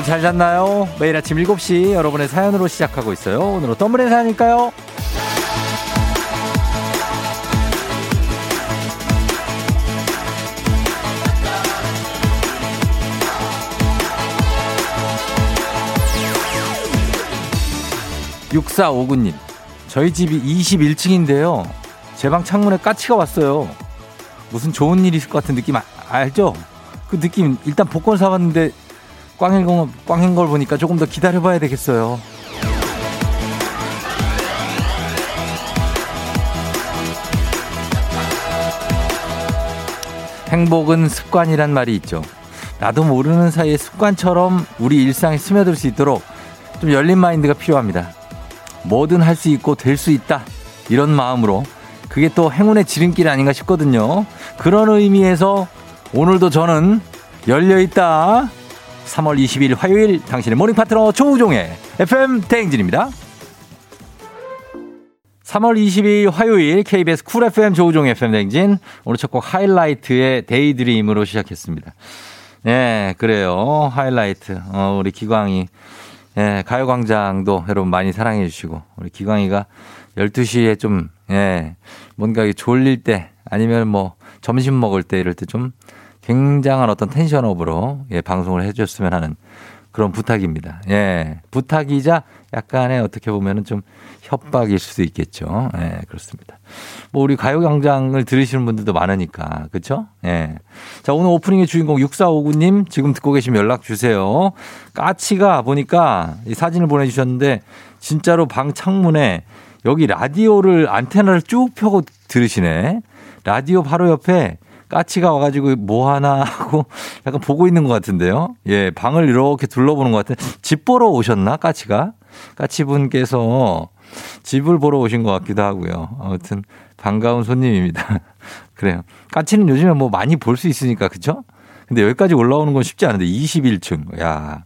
여러분 잘 잤나요? 매일 아침 7시 여러분의 사연으로 시작하고 있어요. 오늘 어떤 분의 사연일까요? 6459님, 저희 집이 21층인데요. 제 방 창문에 까치가 왔어요. 무슨 좋은 일이 있을 것 같은 느낌 알죠? 그 느낌. 일단 복권 사봤는데 꽝인 걸 보니까 조금 더 기다려봐야 되겠어요. 행복은 습관이란 말이 있죠. 나도 모르는 사이에 습관처럼 우리 일상에 스며들 수 있도록 좀 열린 마인드가 필요합니다. 뭐든 할 수 있고 될 수 있다, 이런 마음으로. 그게 또 행운의 지름길 아닌가 싶거든요. 그런 의미에서 오늘도 저는 열려있다. 3월 20일 화요일, 당신의 모닝 파트너 조우종의 FM대행진입니다. 3월 20일 화요일 KBS 쿨 FM 조우종의 FM대행진, 오늘 첫 곡 하이라이트의 데이드림으로 시작했습니다. 예, 그래요. 하이라이트. 우리 기광이, 예, 가요광장도 여러분 많이 사랑해 주시고, 우리 기광이가 12시에 좀, 예, 뭔가 졸릴 때, 아니면 뭐 점심 먹을 때, 이럴 때 좀 굉장한 어떤 텐션업으로, 예, 방송을 해 주셨으면 하는 그런 부탁입니다. 예, 부탁이자 약간의 어떻게 보면은 좀 협박일 수도 있겠죠. 예, 그렇습니다. 뭐 우리 가요광장을 들으시는 분들도 많으니까, 그렇죠? 예. 자, 오늘 오프닝의 주인공 6459님, 지금 듣고 계시면 연락 주세요. 까치가 보니까 이 사진을 보내주셨는데 진짜로 방 창문에 여기 라디오를, 안테나를 쭉 펴고 들으시네. 라디오 바로 옆에 까치가 와가지고 뭐 하나 하고 약간 보고 있는 것 같은데요. 예, 방을 이렇게 둘러보는 것 같은데, 집 보러 오셨나, 까치가? 까치분께서 집을 보러 오신 것 같기도 하고요. 아무튼 반가운 손님입니다. 그래요. 까치는 요즘에 뭐 많이 볼 수 있으니까, 그렇죠? 근데 여기까지 올라오는 건 쉽지 않은데, 21층. 야,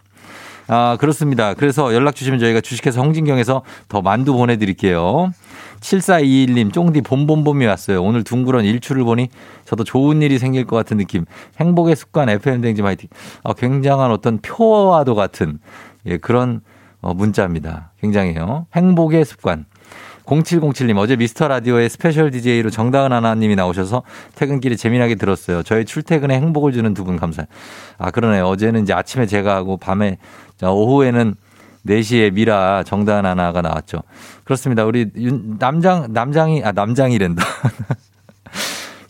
아, 그렇습니다. 그래서 연락 주시면 저희가 주식회사 홍진경에서 더 만두 보내드릴게요. 7421님, 쫑디 봄봄봄이 왔어요. 오늘 둥그런 일출을 보니 저도 좋은 일이 생길 것 같은 느낌. 행복의 습관 FM대행진 화이팅. 아, 굉장한 어떤 표와도 같은, 예, 그런 문자입니다. 굉장해요. 행복의 습관. 0707님, 어제 미스터라디오의 스페셜 DJ로 정다은 아나님이 나오셔서 퇴근길에 재미나게 들었어요. 저의 출퇴근에 행복을 주는 두 분 감사해요. 아, 그러네요. 어제는 이제 아침에 제가 하고, 밤에, 자, 오후에는 4시에 미라 정다은 아나가 나왔죠. 그렇습니다. 우리 남장이란다.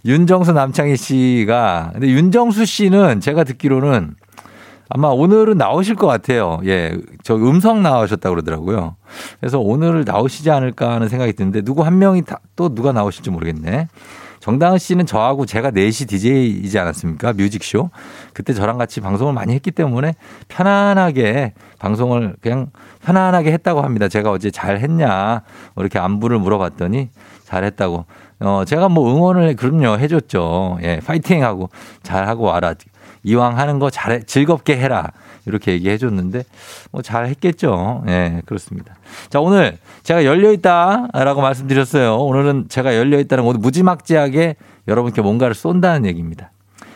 윤정수 남창희 씨가, 근데 윤정수 씨는 제가 듣기로는 아마 오늘은 나오실 것 같아요. 예, 저 음성 나오셨다고 그러더라고요. 그래서 오늘 나오시지 않을까 하는 생각이 드는데, 누구 한 명이 다, 또 누가 나오실지 모르겠네. 정다은 씨는 저하고 제가 4시 DJ이지 않았습니까? 뮤직쇼. 그때 저랑 같이 방송을 많이 했기 때문에 편안하게 방송을 그냥 편안하게 했다고 합니다. 제가 어제 잘 했냐 이렇게 안부를 물어봤더니 잘 했다고. 제가 뭐 응원을, 그럼요, 해줬죠. 예, 파이팅하고 잘하고 와라. 이왕 하는 거 잘해, 즐겁게 해라, 이렇게 얘기해 줬는데 뭐 잘 했겠죠. 예, 그렇습니다. 자, 오늘 제가 열려있다라고 말씀드렸어요. 오늘은 제가 열려있다는 건 무지막지하게 여러분께 뭔가를 쏜다는 얘기입니다.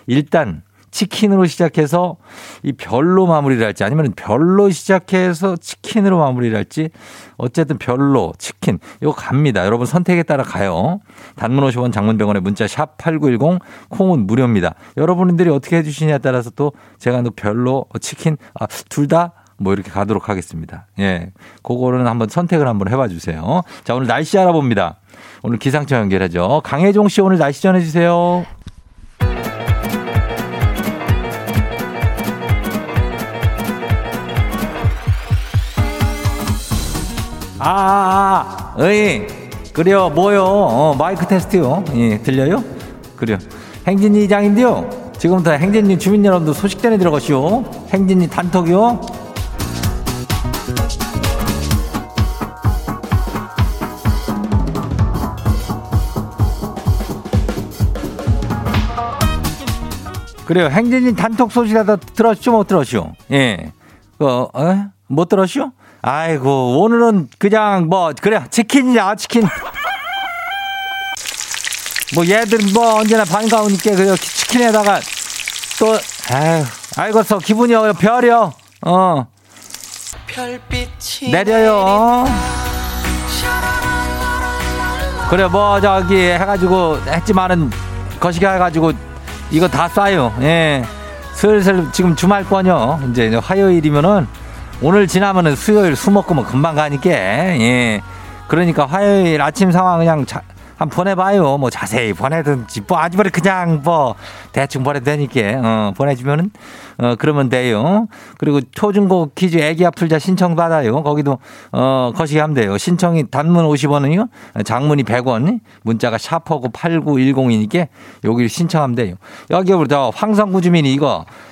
일단 치킨으로 시작해서 이 별로 마무리를 할지, 아니면 별로 시작해서 치킨으로 마무리를 할지, 어쨌든 별로, 치킨, 이거 갑니다. 여러분 선택에 따라 가요. 단문 50원, 장문병원에 문자 샵 8910, 콩은 무료입니다. 여러분들이 어떻게 해주시냐에 따라서 또 제가 또 별로, 치킨, 아, 둘 다 뭐 이렇게 가도록 하겠습니다. 예, 그거는 한번 선택을 한번 해봐 주세요. 자, 오늘 날씨 알아봅니다. 오늘 기상청 연결하죠. 강혜종 씨, 오늘 날씨 전해주세요. 어이, 그래요, 뭐요? 마이크 테스트요. 예, 들려요? 그래요. 행진이 이장인데요. 지금부터 행진이 주민 여러분들 소식 전에 들어가시오. 행진이 단톡이요. 그래요. 행진이 단톡 소식 하다 들었죠, 못 들었죠? 예. 못 들었죠? 아이고, 오늘은 그냥 뭐 그래, 치킨이야, 치킨. 뭐 얘들 뭐 언제나 반가우니까 그래, 치킨에다가 또, 아이고, 기분이 별이요. 내려요. 그래 뭐 저기 해가지고 했지만은 거시기 해가지고 이거 다 싸요. 예, 슬슬 지금 주말권요. 이제 화요일이면은 오늘 지나면은 수요일 수목금은 금방 가니까. 예, 그러니까 화요일 아침 상황 그냥 한 보내봐요. 뭐 자세히 보내든지 뭐 아주 그냥 뭐 대충 보내도 되니까 보내주면은 그러면 돼요. 그리고 초중고 퀴즈 애기 아플자 신청 받아요. 거기도 거시기 하면 돼요. 신청이 단문 50원이요, 장문이 100원, 문자가 샤프하고 8910이니까 여기를 신청하면 돼요. 여기 우리 저 황성구 주민이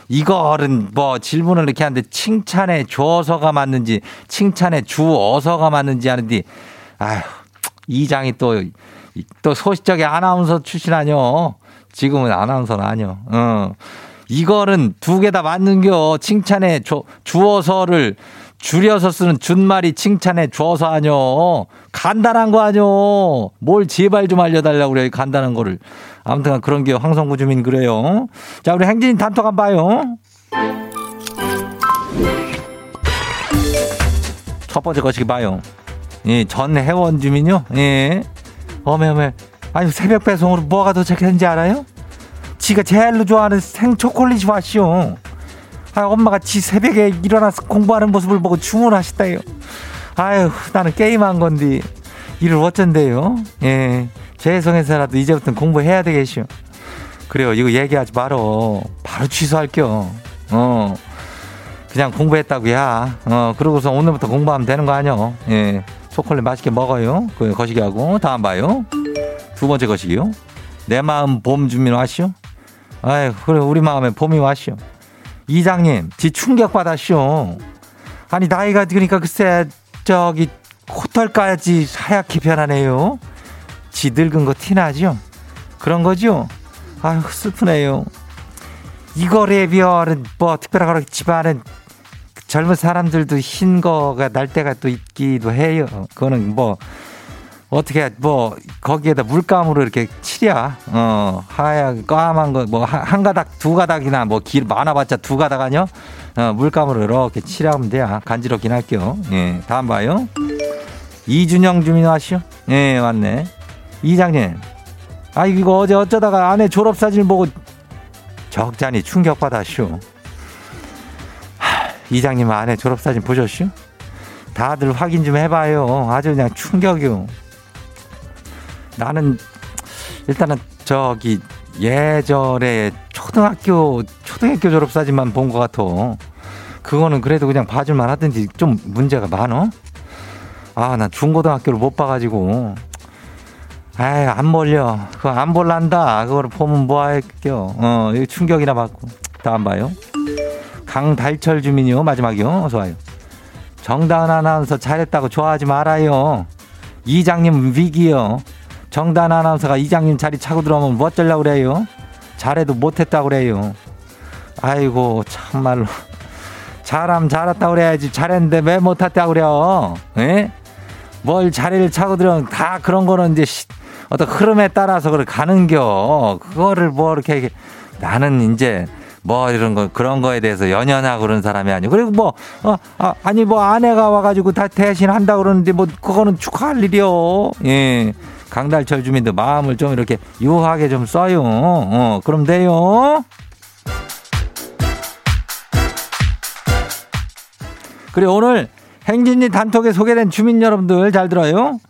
이거는 뭐 질문을 이렇게 하는데 칭찬에 줘서가 맞는지 칭찬에 주어서가 맞는지 하는데 아휴 이장이 또 소식적인 아나운서 출신 아니요. 지금은 아나운서는 아니요. 이거는 두 개 다 맞는겨. 칭찬에 주어서를 줄여서 쓰는 준말이 칭찬에 주어서 아니요. 간단한 거 아니요. 뭘 제발 좀 알려달라고 그래요. 간단한 거를. 아무튼 그런 게 황성구 주민 그래요. 자, 우리 행진 단톡 한번 봐요. 첫 번째 거시기 봐요. 예, 전 회원 주민요. 예. 어메어메. 아니 새벽 배송으로 뭐가 도착했는지 알아요? 지가 제일로 좋아하는 생초콜릿이 왔쇼. 아, 엄마가 지 새벽에 일어나서 공부하는 모습을 보고 주문하셨다요. 아유, 나는 게임한 건데 이를 어쩐대요. 예, 죄송해서라도 이제부터는 공부해야 되겠쇼. 그래요, 이거 얘기하지 말어. 바로 취소할게요. 그냥 공부했다고야. 그러고서 오늘부터 공부하면 되는 거 아니요. 예. 초콜릿 맛있게 먹어요. 그 거시기하고 다음 봐요. 두 번째 거시기요. 내 마음 봄 주민 왔쇼. 아이 그래 우리 마음에 봄이 왔쇼. 이장님 지 충격 받았쇼. 아니 나이가 그러니까 글쎄 저기 코털까지 하얗게 변하네요. 지 늙은 거 티나죠. 그런 거죠. 아유 슬프네요. 이거래 별은 뭐 특별한 거라 집안은 젊은 사람들도 흰 거가 날 때가 또 있기도 해요. 그거는 뭐 어떻게 뭐 거기에다 물감으로 이렇게 칠이야. 하얀 까만 거 뭐 한 가닥 두 가닥이나 뭐 길 많아봤자 두 가닥 아니요. 물감으로 이렇게 칠하면 돼야 간지럽긴 할게요. 예, 다음 봐요. 이준영 주민 왔시오. 예, 왔네. 이장님, 아 이거 어제 어쩌다가 아내 졸업 사진 보고 적잖이 충격 받았쇼. 이장님 아내 졸업사진 보셨슈? 다들 확인 좀 해봐요. 아주 그냥 충격이요. 나는 일단은 저기 예전에 초등학교 졸업사진만 본 것 같아. 그거는 그래도 그냥 봐줄만 하든지 좀 문제가 많어. 아, 난 중고등학교를 못 봐가지고. 아이 안 몰려. 그거 안 볼란다. 그걸 보면 뭐 할게요. 이거 충격이나 받고. 다음 봐요. 강달철 주민이요. 마지막이요. 어서와요. 정다은 아나운서 잘했다고 좋아하지 말아요. 이장님 위기요. 정다은 아나운서가 이장님 자리 차고 들어오면 뭐 어쩌려고 그래요. 잘해도 못했다고 그래요. 아이고 참말로 잘하면 잘했다고 그래야지. 잘했는데 왜 못했다고 그래요. 예? 뭘 자리를 차고 들어오면 다 그런 거는 이제 어떤 흐름에 따라서 가는겨. 그거를 뭐 이렇게 나는 이제 뭐 이런 거 그런 거에 대해서 연연하고 그런 사람이 아니고. 그리고 뭐 아니 뭐 아내가 와가지고 다 대신 한다 그러는데 뭐 그거는 축하할 일이요. 예, 강달철 주민들 마음을 좀 이렇게 유하게 좀 써요. 그럼 돼요. 그리고 오늘 행진이 단톡에 소개된 주민 여러분들 잘 들어요.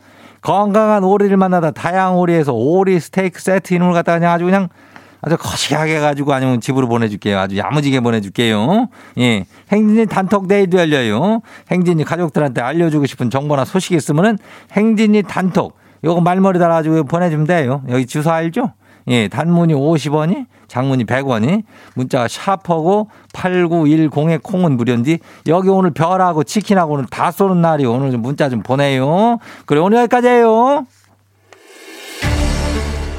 건강한 오리를 만나다 다양한 오리에서 오리 스테이크 세트 이름을 갖다가 그냥 아주 그냥 아주 거시기하게 해가지고 아니면 집으로 보내줄게요. 아주 야무지게 보내줄게요. 예. 행진이 단톡 데이도 열려요. 행진이 가족들한테 알려주고 싶은 정보나 소식이 있으면은 행진이 단톡. 요거 말머리 달아가지고 보내주면 돼요. 여기 주소 알죠? 예. 단문이 50원이, 장문이 100원이, 문자가 샤프하고 8910에 콩은 무료인데 여기 오늘 별하고 치킨하고 오늘 다 쏘는 날이요. 오늘 좀 문자 좀 보내요. 그래, 오늘 여기까지예요.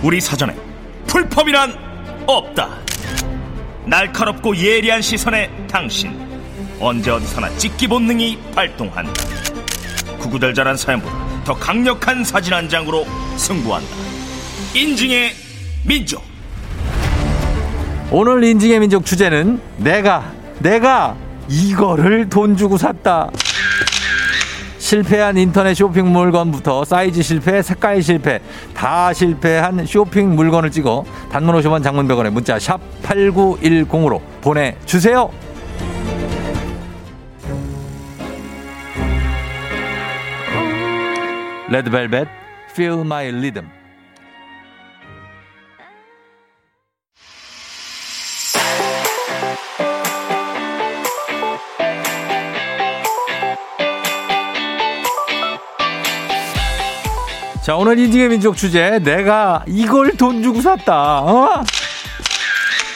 우리 사전에 풀펌이란 없다. 날카롭고 예리한 시선에 당신 언제 어디서나 찍기 본능이 발동한다. 구구절절한 사연보다 더 강력한 사진 한 장으로 승부한다. 인증의 민족. 오늘 인증의 민족 주제는 내가 이거를 돈 주고 샀다. 실패한 인터넷 쇼핑 물건부터 사이즈 실패, 색깔 실패, 다 실패한 쇼핑 물건을 찍어 단문 50원, 장문 100원에 문자 샵 8910으로 보내주세요. Red Velvet, Feel My Rhythm. 자, 오늘 인증의 민족 주제, 내가 이걸 돈 주고 샀다.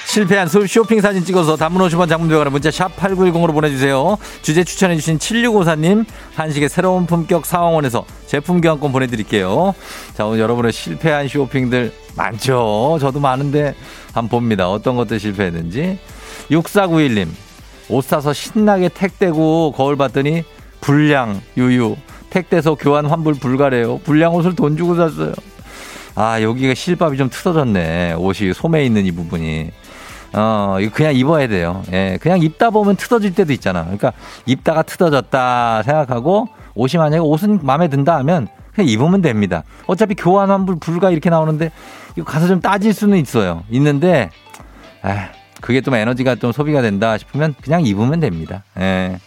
실패한 쇼핑 사진 찍어서 단문 50원, 장문 100원에 문자 샵 8910으로 보내주세요. 주제 추천해주신 7654님, 한식의 새로운 품격 사원에서 제품 교환권 보내드릴게요. 자, 오늘 여러분의 실패한 쇼핑들 많죠? 저도 많은데 한번 봅니다. 어떤 것들 실패했는지. 6491님, 옷 사서 신나게 택 떼고 거울 봤더니 불량, 유유. 택돼서 교환 환불 불가래요. 불량 옷을 돈 주고 샀어요. 아, 여기가 실밥이 좀 틀어졌네. 옷이 소매에 있는 이 부분이. 이거 그냥 입어야 돼요. 예, 그냥 입다 보면 틀어질 때도 있잖아. 그러니까 입다가 틀어졌다 생각하고 옷이 만약에 옷은 마음에 든다 하면 그냥 입으면 됩니다. 어차피 교환 환불 불가 이렇게 나오는데 이거 가서 좀 따질 수는 있어요. 있는데 그게 좀 에너지가 좀 소비가 된다 싶으면 그냥 입으면 됩니다. 예.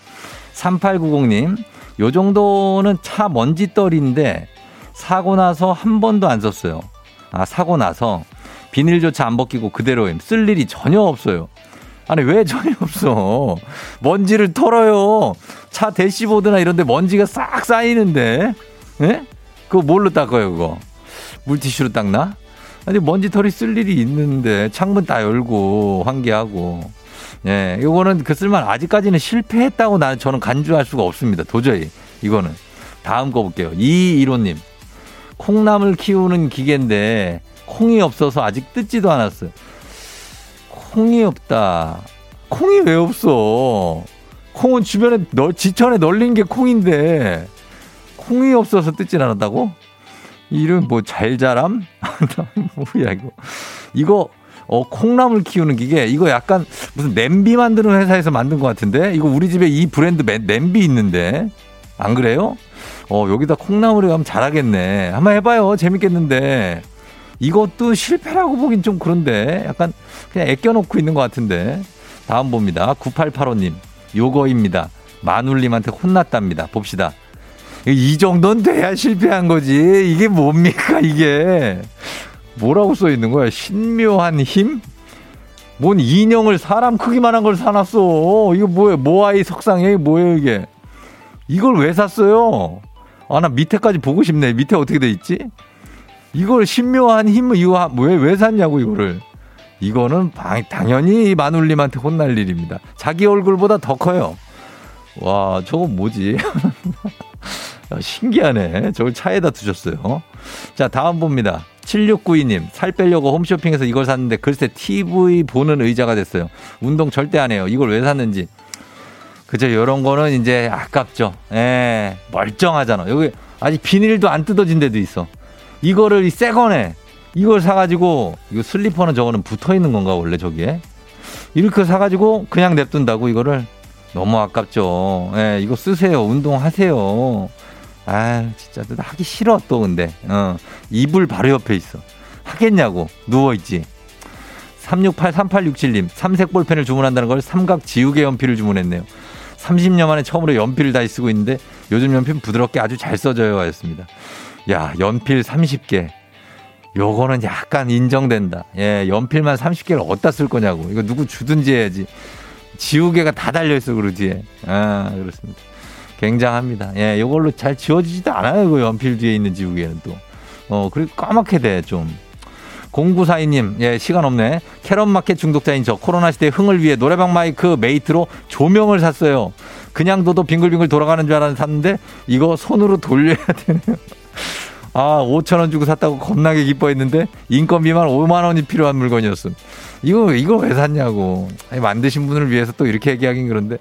3890님. 요 정도는 차 먼지떨인데 사고 나서 한 번도 안 썼어요. 아, 사고 나서 비닐조차 안 벗기고 그대로임. 쓸 일이 전혀 없어요. 아니, 왜 전혀 없어? 먼지를 털어요. 차 대시보드나 이런 데 먼지가 싹 쌓이는데. 예? 그거 뭘로 닦아요, 그거? 물티슈로 닦나? 아니, 먼지털이 쓸 일이 있는데 창문 다 열고 환기하고. 예, 요거는 그 쓸만, 아직까지는 실패했다고 저는 간주할 수가 없습니다. 도저히. 이거는. 다음 거 볼게요. 215님. 콩나물 키우는 기계인데, 콩이 없어서 아직 뜯지도 않았어요. 콩이 없다. 콩이 왜 없어? 콩은 주변에, 지천에 널린 게 콩인데, 콩이 없어서 뜯진 않았다고? 이름 뭐, 잘 자람? 뭐야, 이거. 이거. 콩나물 키우는 기계, 이거 약간 무슨 냄비 만드는 회사에서 만든 것 같은데, 이거 우리 집에 이 브랜드 냄비 있는데, 안 그래요? 여기다 콩나물을 하면 잘하겠네. 한번 해봐요. 재밌겠는데. 이것도 실패라고 보긴 좀 그런데, 약간 그냥 애껴놓고 있는 것 같은데. 다음 봅니다. 9885님, 요거입니다. 마눌님한테 혼났답니다. 봅시다. 이 정도는 돼야 실패한 거지. 이게 뭡니까, 이게. 뭐라고 써 있는 거야? 신묘한 힘? 뭔 인형을 사람 크기만한 걸 사놨어. 이거 뭐야? 모아이 석상에 뭐예요 이게? 이걸 왜 샀어요? 아, 나 밑에까지 보고 싶네. 밑에 어떻게 돼 있지? 이걸 신묘한 힘, 이거 왜 샀냐고 이거를? 이거는 당연히 마눌님한테 혼날 일입니다. 자기 얼굴보다 더 커요. 와, 저거 뭐지? 신기하네. 저걸 차에다 두셨어요. 자, 다음 봅니다. 7692님, 살 빼려고 홈쇼핑에서 이걸 샀는데 글쎄 TV 보는 의자가 됐어요. 운동 절대 안 해요. 이걸 왜 샀는지. 그죠? 이런 거는 이제 아깝죠. 예, 멀쩡하잖아. 여기 아직 비닐도 안 뜯어진 데도 있어. 이거를 새 거네. 이걸 사가지고, 이거 슬리퍼는 저거는 붙어 있는 건가, 원래 저기에? 이렇게 사가지고 그냥 냅둔다고 이거를? 너무 아깝죠. 예, 이거 쓰세요. 운동하세요. 아, 진짜 하기 싫어 또. 근데 이불 바로 옆에 있어. 하겠냐고. 누워있지. 368386님, 삼색 볼펜을 주문한다는 걸 삼각 지우개 연필을 주문했네요. 30년 만에 처음으로 연필을 다시 쓰고 있는데 요즘 연필 부드럽게 아주 잘 써져요 하였습니다. 야, 연필 30개 요거는 약간 인정된다. 예, 연필만 30개를 어디다 쓸 거냐고. 이거 누구 주든지 해야지. 지우개가 다 달려있어 그러지. 아, 그렇습니다. 굉장합니다. 예, 요걸로 잘 지워지지도 않아요. 그 연필 뒤에 있는 지우개는 또. 그리고 까맣게 돼, 좀. 0942님, 예, 시간 없네. 캐럿마켓 중독자인 저 코로나 시대의 흥을 위해 노래방 마이크 메이트로 조명을 샀어요. 그냥 둬도 빙글빙글 돌아가는 줄 알았는데 샀는데 이거 손으로 돌려야 되네요. 아, 5,000원 주고 샀다고 겁나게 기뻐했는데 인건비만 5만 원이 필요한 물건이었음. 이거 왜 샀냐고. 아니, 만드신 분을 위해서 또 이렇게 얘기하긴 그런데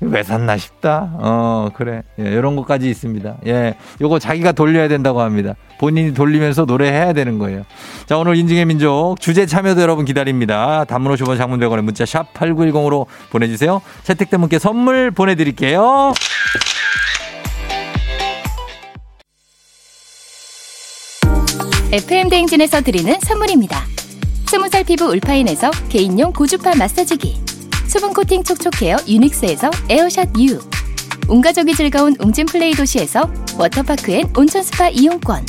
왜 샀나 싶다. 그래. 예, 이런 것까지 있습니다. 예, 요거 자기가 돌려야 된다고 합니다. 본인이 돌리면서 노래해야 되는 거예요. 자, 오늘 인증의 민족 주제 참여도 여러분 기다립니다. 단문 50원 장문 100원에 문자 샵 8910으로 보내주세요. 채택된 분께 선물 보내드릴게요. FM대행진에서 드리는 선물입니다. 20살 피부 울파인에서 개인용 고주파 마사지기, 수분코팅 촉촉헤어 유닉스에서 에어샷 U, 온가족이 즐거운 웅진플레이 도시에서 워터파크엔 온천스파 이용권,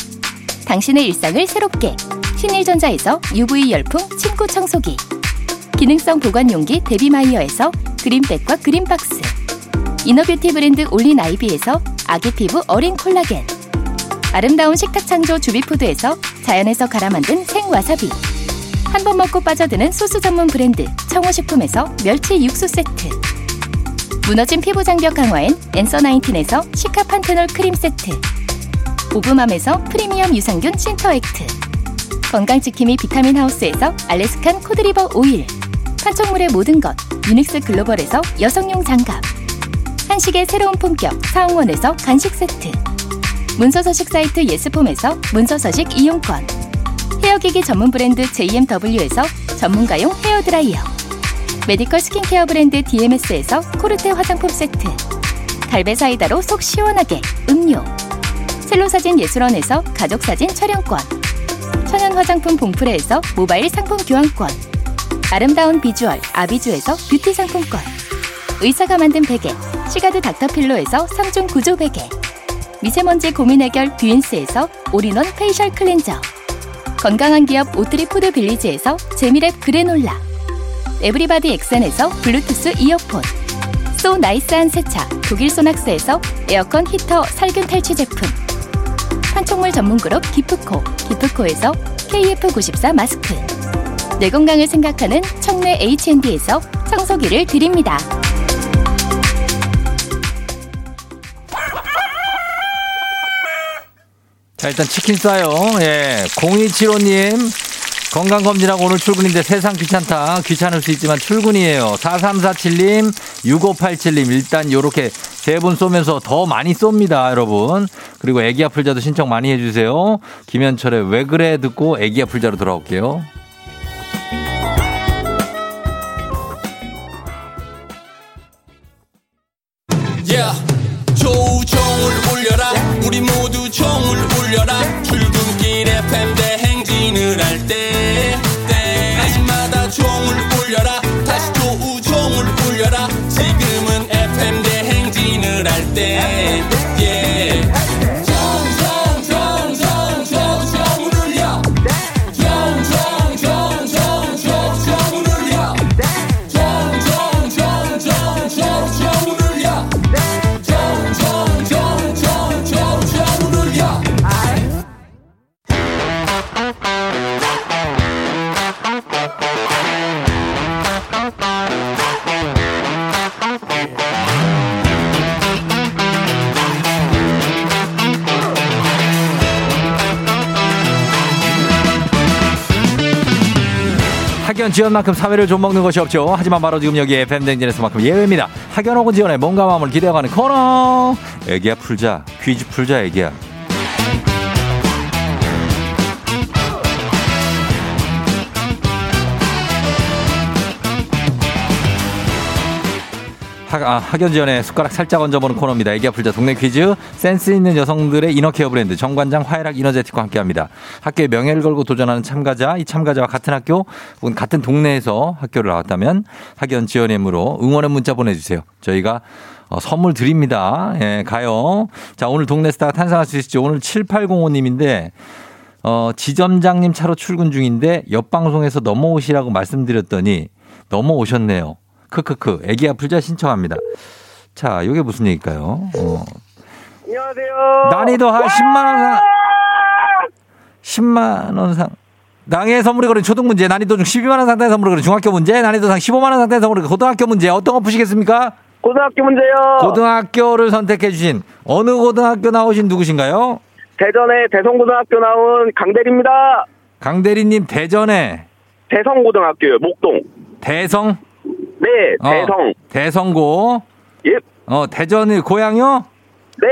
당신의 일상을 새롭게 신일전자에서 UV 열풍 침구 청소기, 기능성 보관용기 데비마이어에서 그린백과 그린박스, 이너뷰티 브랜드 올린아이비에서 아기 피부 어린 콜라겐, 아름다운 식탁창조 주비푸드에서 자연에서 갈아 만든 생와사비, 한 번 먹고 빠져드는 소스 전문 브랜드 청호식품에서 멸치 육수 세트, 무너진 피부 장벽 강화엔 엔서나인틴에서 시카 판테놀 크림 세트, 오브맘에서 프리미엄 유산균 신터액트, 건강지킴이 비타민하우스에서 알래스칸 코드리버 오일, 판촉물의 모든 것 유닉스 글로벌에서 여성용 장갑, 한식의 새로운 품격 사홍원에서 간식 세트, 문서서식 사이트 예스폼에서 문서서식 이용권, 헤어기기 전문 브랜드 JMW에서 전문가용 헤어드라이어, 메디컬 스킨케어 브랜드 DMS에서 코르테 화장품 세트, 갈베사이다로 속 시원하게 음료, 셀로사진 예술원에서 가족사진 촬영권, 천연화장품 봉프레에서 모바일 상품 교환권, 아름다운 비주얼 아비주에서 뷰티 상품권, 의사가 만든 베개 시가드 닥터필로에서 3중 구조 베개, 미세먼지 고민 해결 뷰인스에서 올인원 페이셜 클렌저, 건강한 기업 오트리 푸드 빌리지에서 재미랩 그래놀라, 에브리바디 엑센에서 블루투스 이어폰, 소 나이스한 세차 독일 소낙스에서 에어컨 히터 살균 탈취 제품, 판촉물 전문 그룹 기프코에서 KF94 마스크, 내 건강을 생각하는 청내 H&D에서 청소기를 드립니다. 자, 일단 치킨 싸요. 예. 0275님, 건강검진하고 오늘 출근인데 세상 귀찮다. 귀찮을 수 있지만 출근이에요. 4347님, 6587님, 일단 요렇게 세 분 쏘면서 더 많이 쏩니다, 여러분. 그리고 애기 아플 자도 신청 많이 해주세요. 김현철의 왜 그래 듣고 애기 아플 자로 돌아올게요. Yeah. 조우종을 올려라. 우리 모두 종을 올려라. 출근길 FM대행진을 할 때 때마다 종을 올려라. 다시 조우종을 올려라. 지금은 FM대행진을 할 때 종을 울려. 종을 울려. 종을 울려. 학연 지연만큼 사회를 좀 먹는 것이 없죠. 하지만 바로 지금 여기 FM댕진에서만큼 예외입니다. 학연 혹은 지연의 몸과 마음을 기대어가는 코너. 애기야 풀자. 퀴즈 풀자 애기야. 학연지연의 숟가락 살짝 얹어보는 코너입니다. 애기 아플자 동네 퀴즈. 센스 있는 여성들의 이너케어 브랜드 정관장 화해락 이너제틱과 함께합니다. 학교에 명예를 걸고 도전하는 참가자, 이 참가자와 같은 학교 혹은 같은 동네에서 학교를 나왔다면 학연지연의 무로 응원의 문자 보내주세요. 저희가 선물 드립니다. 예, 가요. 자, 오늘 동네 스타가 탄생할 수 있을지. 오늘 7805님인데 지점장님 차로 출근 중인데 옆 방송에서 넘어오시라고 말씀드렸더니 넘어오셨네요. 크크크. 애기 아플자 신청합니다. 자, 이게 무슨 얘기일까요? 안녕하세요. 난이도 한 10만 원 상. 당해 선물이 거는 초등문제, 난이도 중 12만 원 상당의 선물이 거는 중학교 문제, 난이도 상 15만 원 상당의 선물이 거는 고등학교 문제. 어떤 거 푸시겠습니까? 고등학교 문제요. 고등학교를 선택해 주신 어느 고등학교 나오신 누구신가요? 대전에 대성고등학교 나온 강대리입니다. 강대리님 대전에 대성고등학교요. 목동. 대성? 네, 대성. 대성고. 예. 대전이 고향이요? 네.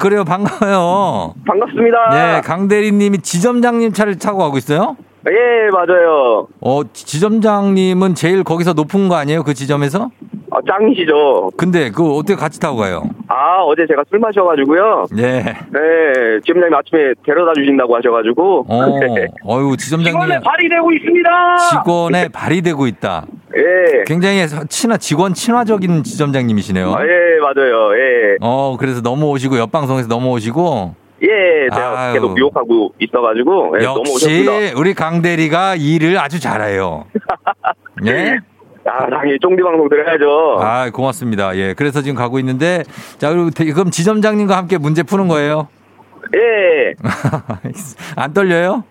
그래요. 반가워요. 반갑습니다. 네, 강대리님이 지점장님 차를 타고 가고 있어요? 예, 맞아요. 지점장님은 제일 거기서 높은 거 아니에요? 그 지점에서? 아, 짱이시죠. 근데 그거 어떻게 같이 타고 가요? 아, 어제 제가 술 마셔가지고요. 네. 네, 지점장님 아침에 데려다 주신다고 하셔가지고. 네. 어유 지점장님. 직원의 발이 되고 있습니다. 직원의 발이 되고 있다. 예. 굉장히 직원 친화적인 지점장님이시네요. 아, 예, 맞아요. 예. 그래서 넘어오시고, 옆방송에서 넘어오시고. 예, 제가 계속 유혹하고 있어가지고. 예, 역시 넘어오셨습니다. 우리 강대리가 일을 아주 잘해요. 예. 아, 당연히 쫑디 방송 들어야죠. 아, 고맙습니다. 예, 그래서 지금 가고 있는데, 자, 그럼 지점장님과 함께 문제 푸는 거예요? 예. 안 떨려요?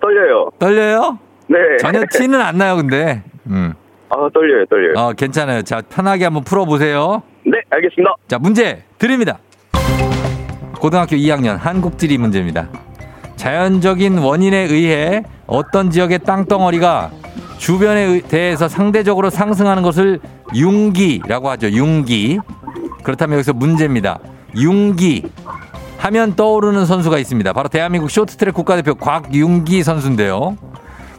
떨려요. 떨려요? 네. 전혀 티는 안 나요, 근데. 떨려요. 괜찮아요. 자, 편하게 한번 풀어보세요. 네, 알겠습니다. 자, 문제 드립니다. 고등학교 2학년 한국지리 문제입니다. 자연적인 원인에 의해 어떤 지역의 땅덩어리가 주변에 대해서 상대적으로 상승하는 것을 융기라고 하죠. 융기. 그렇다면 여기서 문제입니다. 융기 하면 떠오르는 선수가 있습니다. 바로 대한민국 쇼트트랙 국가대표 곽융기 선수인데요.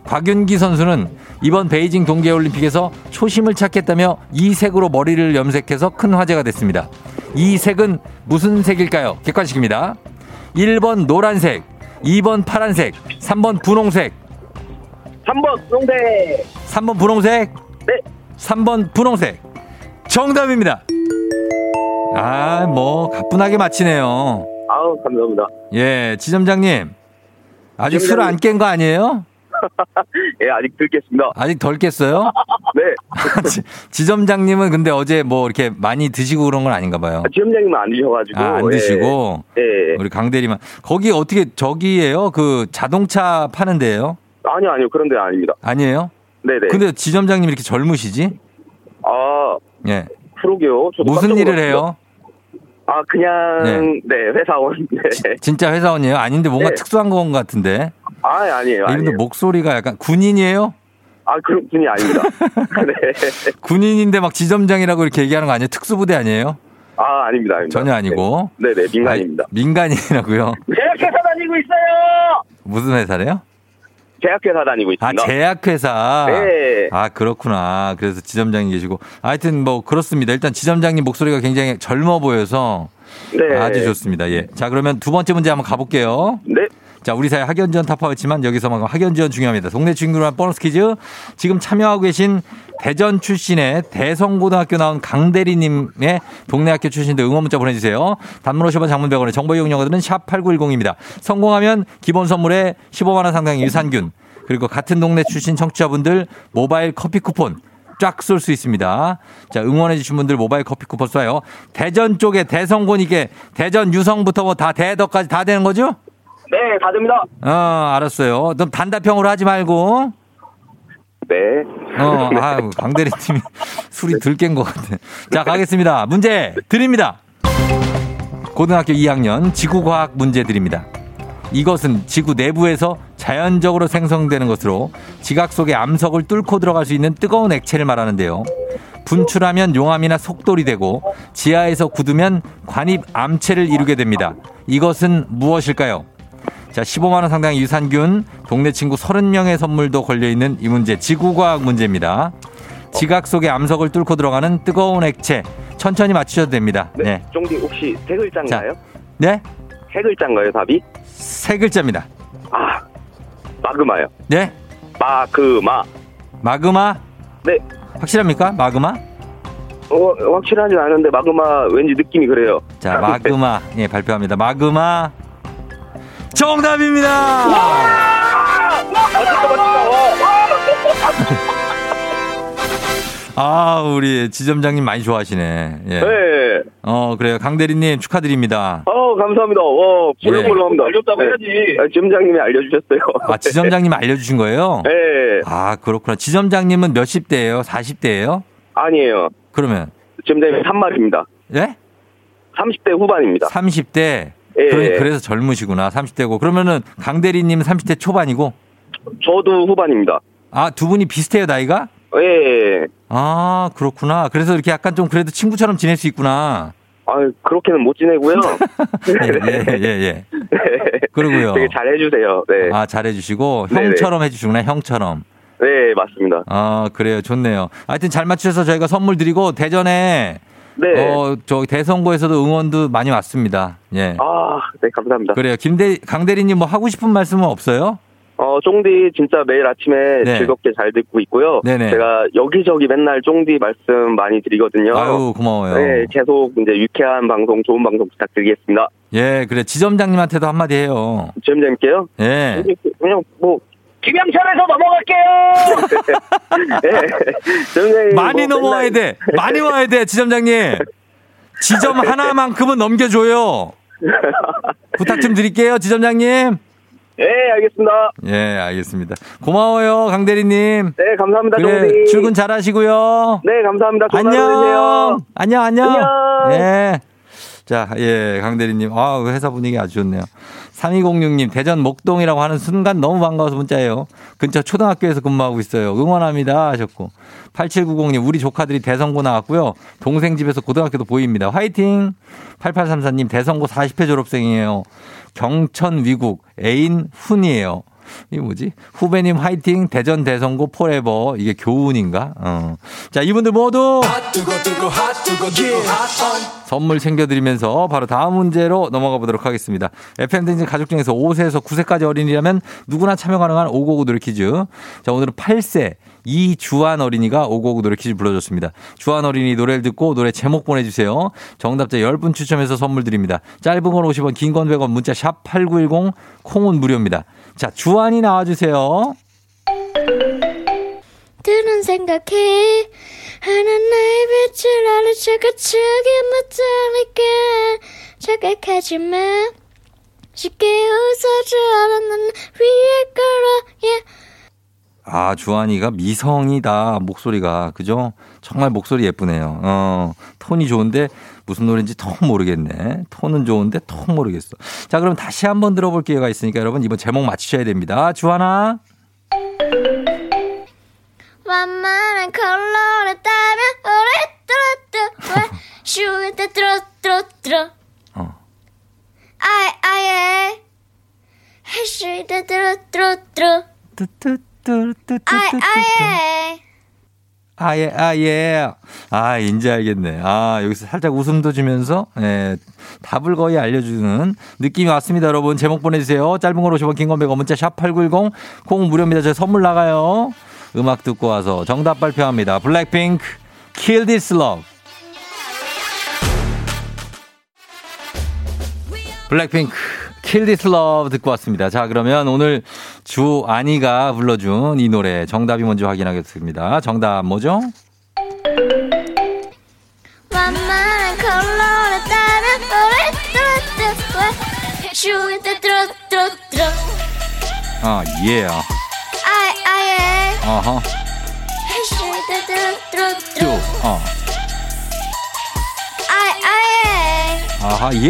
곽융기 선수는 이번 베이징 동계올림픽에서 초심을 찾겠다며 이 색으로 머리를 염색해서 큰 화제가 됐습니다. 이 색은 무슨 색일까요? 객관식입니다. 1번 노란색, 2번 파란색, 3번 분홍색. 3번 분홍색. 네. 3번 분홍색. 정답입니다. 아, 뭐 가뿐하게 맞히네요. 아우, 감사합니다. 예, 지점장님. 아직 술 안 깬 거 아니에요? 예, 아직 덜 깼습니다. 아직 덜 깼어요? 네. 지점장님은 근데 어제 뭐 이렇게 많이 드시고 그런 건 아닌가 봐요. 지점장님은 안 드셔가지고. 아, 안 드시고. 예. 우리 강대리만. 거기 어떻게 저기예요? 그 자동차 파는 데예요? 아니요. 그런 데 아닙니다. 아니에요? 네네. 근데 지점장님이 이렇게 젊으시지? 아. 예. 그러게요. 무슨 일을 해요? 아, 그냥, 네, 회사원. 네. 진짜 회사원이에요? 아닌데 뭔가 특수한 건 같은데. 아, 아니에요. 목소리가 약간 군인이에요? 아, 그런 군인 아닙니다. 네. 군인인데 막 지점장이라고 이렇게 얘기하는 거 아니에요? 특수부대 아니에요? 아, 아닙니다. 전혀 아니고. 네네, 민간입니다. 아, 민간인이라고요? 제약회사 다니고 있어요! 무슨 회사래요? 제약회사 다니고 있습니다. 아, 제약회사. 네. 아, 그렇구나. 그래서 지점장이 계시고. 하여튼 뭐 그렇습니다. 일단 지점장님 목소리가 굉장히 젊어 보여서 네. 아주 좋습니다. 예. 자, 그러면 두 번째 문제 한번 가볼게요. 네. 자, 우리 사회 학연지원 타파였지만 여기서만 학연지원 중요합니다. 동네 친구로만 보너스 퀴즈. 지금 참여하고 계신 대전 출신의 대성고등학교 나온 강대리님의 동네 학교 출신들 응원 문자 보내주세요. 단문 50원 장문 100원의 정보 이용료들은 샵 8910입니다. 성공하면 기본 선물에 15만 원 상당의 유산균 그리고 같은 동네 출신 청취자분들 모바일 커피 쿠폰 쫙 쏠 수 있습니다. 자, 응원해 주신 분들 모바일 커피 쿠폰 쏴요. 대전 쪽에 대성고니께 대전 유성부터 뭐 다 대덕까지 다 되는 거죠? 네, 다 됩니다. 알았어요. 넌 단답형으로 하지 말고. 네. 강대리 팀이 술이 덜 깬 것 같아. 자, 가겠습니다. 문제 드립니다. 고등학교 2학년 지구과학 문제 드립니다. 이것은 지구 내부에서 자연적으로 생성되는 것으로 지각 속의 암석을 뚫고 들어갈 수 있는 뜨거운 액체를 말하는데요. 분출하면 용암이나 속돌이 되고 지하에서 굳으면 관입 암체를 이루게 됩니다. 이것은 무엇일까요? 자, 15만 원 상당의 유산균, 동네 친구 30명의 선물도 걸려있는 이 문제, 지구과학 문제입니다. 지각 속의 암석을 뚫고 들어가는 뜨거운 액체, 천천히 맞추셔도 됩니다. 네. 쫑디, 혹시 세 글자인가요? 자, 네? 세 글자인가요, 답이? 세 글자입니다. 아, 마그마요. 네? 마그마. 마그마? 네. 확실합니까? 마그마? 확실하진 않은데 마그마 왠지 느낌이 그래요. 자, 마그마. 예, 발표합니다. 마그마. 정답입니다. 아, 우리 지점장님 많이 좋아하시네. 예. 네. 그래요. 강대리님 축하드립니다. 감사합니다. 물론합니다. 알렸다고 해야지. 지점장님이 알려주셨어요. 아, 지점장님이 알려주신 거예요? 네. 아, 그렇구나. 지점장님은 몇십 대예요? 40대예요? 아니에요. 그러면 지점장님 3말입니다. 예? 30대 후반입니다. 30대? 예. 그래서 젊으시구나. 30대고. 그러면은 강 대리님 30대 초반이고? 저도 후반입니다. 아, 두 분이 비슷해요, 나이가? 예. 아, 그렇구나. 그래서 이렇게 약간 좀 그래도 친구처럼 지낼 수 있구나. 아, 그렇게는 못 지내고요. 예. 그러고요. 되게 잘해주세요. 네. 아, 잘해주시고 형처럼 네네. 해주시구나, 형처럼. 네, 맞습니다. 아, 그래요, 좋네요. 하여튼 잘 맞추셔서 저희가 선물 드리고 대전에 네. 저 대선고에서도 응원도 많이 왔습니다. 예. 아, 네, 감사합니다. 그래요, 강 대리님 뭐 하고 싶은 말씀은 없어요? 쫑디 진짜 매일 아침에 네. 즐겁게 잘 듣고 있고요. 네네. 제가 여기저기 맨날 쫑디 말씀 많이 드리거든요. 아유, 고마워요. 네, 계속 이제 유쾌한 방송, 좋은 방송 부탁드리겠습니다. 예, 그래. 지점장님한테도 한마디 해요. 지점장님께요? 예. 그냥 뭐 김영철에서 넘어갈게요. 네. 지점장님 많이 뭐 넘어와야 돼. 많이 와야 돼, 지점장님. 지점 하나만큼은 넘겨줘요. 부탁 좀 드릴게요, 지점장님. 예, 알겠습니다. 예, 알겠습니다. 고마워요, 강 대리님. 네, 감사합니다. 그래, 출근 잘하시고요. 네, 감사합니다. 안녕. 예. 자, 예, 강 대리님. 아, 회사 분위기 아주 좋네요. 3206님, 대전 목동이라고 하는 순간 너무 반가워서 문자예요. 근처 초등학교에서 근무하고 있어요. 응원합니다 하셨고. 8790님, 우리 조카들이 대선고 나왔고요. 동생 집에서 고등학교도 보입니다. 화이팅! 8834님, 대선고 40회 졸업생이에요. 경천 위국, 애인 훈이에요. 이게 뭐지? 후배님 화이팅, 대전 대선고 포레버. 이게 교훈인가? 자, 이분들 모두 선물 챙겨드리면서 바로 다음 문제로 넘어가 보도록 하겠습니다. FM대행진 가족 중에서 5세에서 9세까지 어린이라면 누구나 참여 가능한 559 노래 퀴즈. 자, 오늘은 8세 이주한 어린이가 559 노래 퀴즈 불러줬습니다. 주한 어린이 노래를 듣고 노래 제목 보내주세요. 정답자 10분 추첨해서 선물 드립니다. 짧은 건 50원, 긴 건 100원, 문자 샵 8910, 콩은 무료입니다. 자, 주한이 나와주세요. 들은 생각해 하는 나의 빛을 알아 차가차게 못하니까 착각하지마 쉽게 웃어줄 알았는 위에 걸어 yeah. 아, 주한이가 미성이다, 목소리가. 그죠? 정말 목소리 예쁘네요. 톤이 좋은데 무슨 노래인지 통 모르겠네. 톤은 좋은데 통 모르겠어. 자, 그럼 다시 한번 들어볼 기회가 있으니까 여러분 이번 제목 맞추셔야 됩니다. 주한아. 만만한 컬러를 따라 오래 뚜루뚜루 슈에 뚜루뚜루 아예 해슈에 뚜루뚜루 아예. 아, 이제 알겠네. 아, 여기서 살짝 웃음도 주면서, 예, 답을 거의 알려주는 느낌이 왔습니다, 여러분. 제목 보내주세요. 짧은 걸 50원, 긴 건 100원, 문자 샵8910, 콩 무료입니다. 저희 선물 나가요. 음악 듣고 와서 정답 발표합니다. 블랙핑크, Kill This Love. 블랙핑크, Kill This Love 듣고 왔습니다. 자, 그러면 오늘 주아니가 불러준 이 노래 정답이 뭔지 확인하겠습니다. 정답 뭐죠? 아, 예. Yeah. 어허. 아하, 예.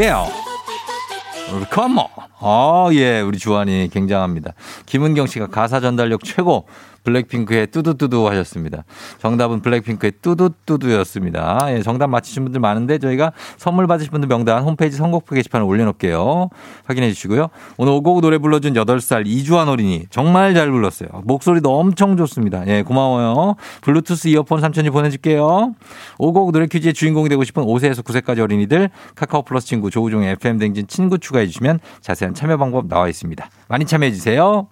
Come on. 아, 예, 우리 주한이 굉장합니다. 김은경 씨가 가사 전달력 최고. 블랙핑크의 뚜두뚜두 하셨습니다. 정답은 블랙핑크의 뚜두뚜두였습니다. 예, 정답 맞히신 분들 많은데 저희가 선물 받으신 분들 명단 홈페이지 선곡표 게시판에 올려놓을게요. 확인해 주시고요. 오늘 오곡 노래 불러준 8살 이주한 어린이 정말 잘 불렀어요. 목소리도 엄청 좋습니다. 예, 고마워요. 블루투스 이어폰 삼촌이 보내줄게요. 오곡 노래 퀴즈의 주인공이 되고 싶은 5세에서 9세까지 어린이들 카카오 플러스 친구 조우종의 FM댕진 친구 추가해 주시면 자세한 참여 방법 나와 있습니다. 많이 참여해 주세요.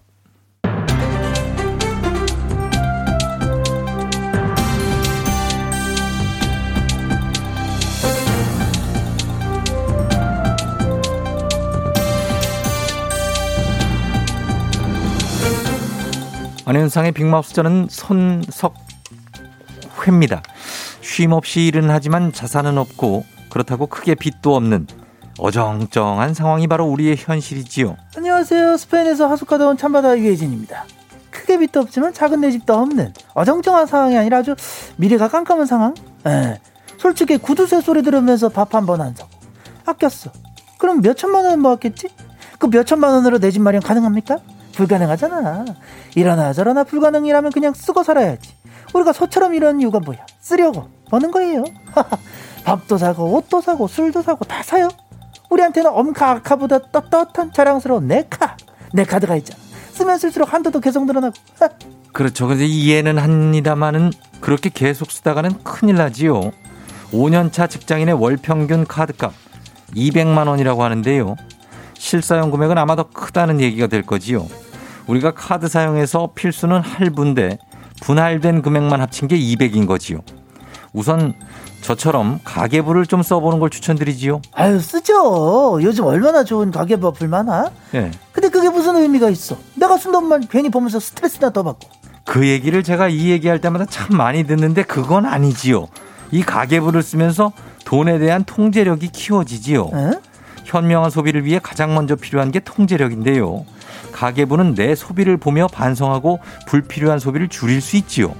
안현상의 빅마우스, 저는 손석회입니다. 쉼없이 일은 하지만 자산은 없고 그렇다고 크게 빚도 없는 어정쩡한 상황이 바로 우리의 현실이지요. 안녕하세요. 스페인에서 하숙하다 온 참바다 유혜진입니다. 크게 빚도 없지만 작은 내 집도 없는 어정쩡한 상황이 아니라 아주 미래가 깜깜한 상황? 에. 솔직히 구두쇠 소리 들으면서 밥 한 번 안 사고 아꼈어. 그럼 몇천만 원 모았겠지? 그 몇천만 원으로 내 집 마련 가능합니까? 불가능하잖아. 이러나 저러나 불가능이라면 그냥 쓰고 살아야지. 우리가 소처럼 이러는 이유가 뭐야? 쓰려고 버는 거예요. 밥도 사고 옷도 사고 술도 사고 다 사요. 우리한테는 엄카 아카보다 떳떳한 자랑스러운 내 카드가 있잖아. 쓰면 쓸수록 한도도 계속 늘어나고. 그렇죠. 근데 이해는 합니다만은 그렇게 계속 쓰다가는 큰일 나지요. 5년차 직장인의 월 평균 카드값 200만 원이라고 하는데요. 실사용 금액은 아마 더 크다는 얘기가 될 거지요. 우리가 카드 사용해서 필수는 할부인데 분할된 금액만 합친 게 200인 거지요. 우선 저처럼 가계부를 좀 써보는 걸 추천드리지요. 아유, 쓰죠. 요즘 얼마나 좋은 가계부 어플 많아. 네. 근데 그게 무슨 의미가 있어. 내가 쓴 돈만 괜히 보면서 스트레스나 더 받고. 그 얘기를 제가 이 얘기할 때마다 참 많이 듣는데 그건 아니지요. 이 가계부를 쓰면서 돈에 대한 통제력이 키워지지요. 에? 현명한 소비를 위해 가장 먼저 필요한 게 통제력인데요. 가계부는 내 소비를 보며 반성하고 불필요한 소비를 줄일 수 있지요.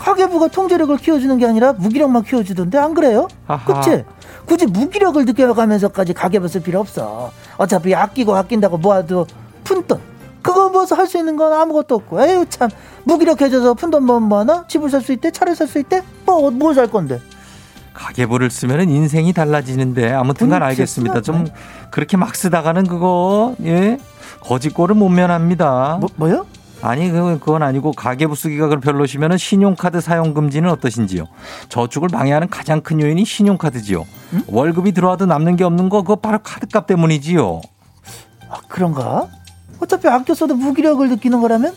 가계부가 통제력을 키워주는 게 아니라 무기력만 키워주던데 안 그래요? 그치? 굳이 무기력을 느껴가면서까지 가계부 쓸 필요 없어. 어차피 아끼고 아낀다고 모아도 푼돈 그거 모아서 할 수 있는 건 아무것도 없고. 에휴 참, 무기력해져서 푼돈 뭐하나? 집을 살 수 있대? 차를 살 수 있대? 뭐 살 건데? 가계부를 쓰면 인생이 달라지는데 아무튼간 알겠습니다. 좀 그렇게 막 쓰다가는 그거 예 거지꼴을 못 면합니다. 뭐요? 아니 그건 아니고 가계부 쓰기가 별로시면 신용카드 사용금지는 어떠신지요? 저축을 방해하는 가장 큰 요인이 신용카드지요. 응? 월급이 들어와도 남는 게 없는 거 그거 바로 카드값 때문이지요. 아 그런가? 어차피 아껴 써도 무기력을 느끼는 거라면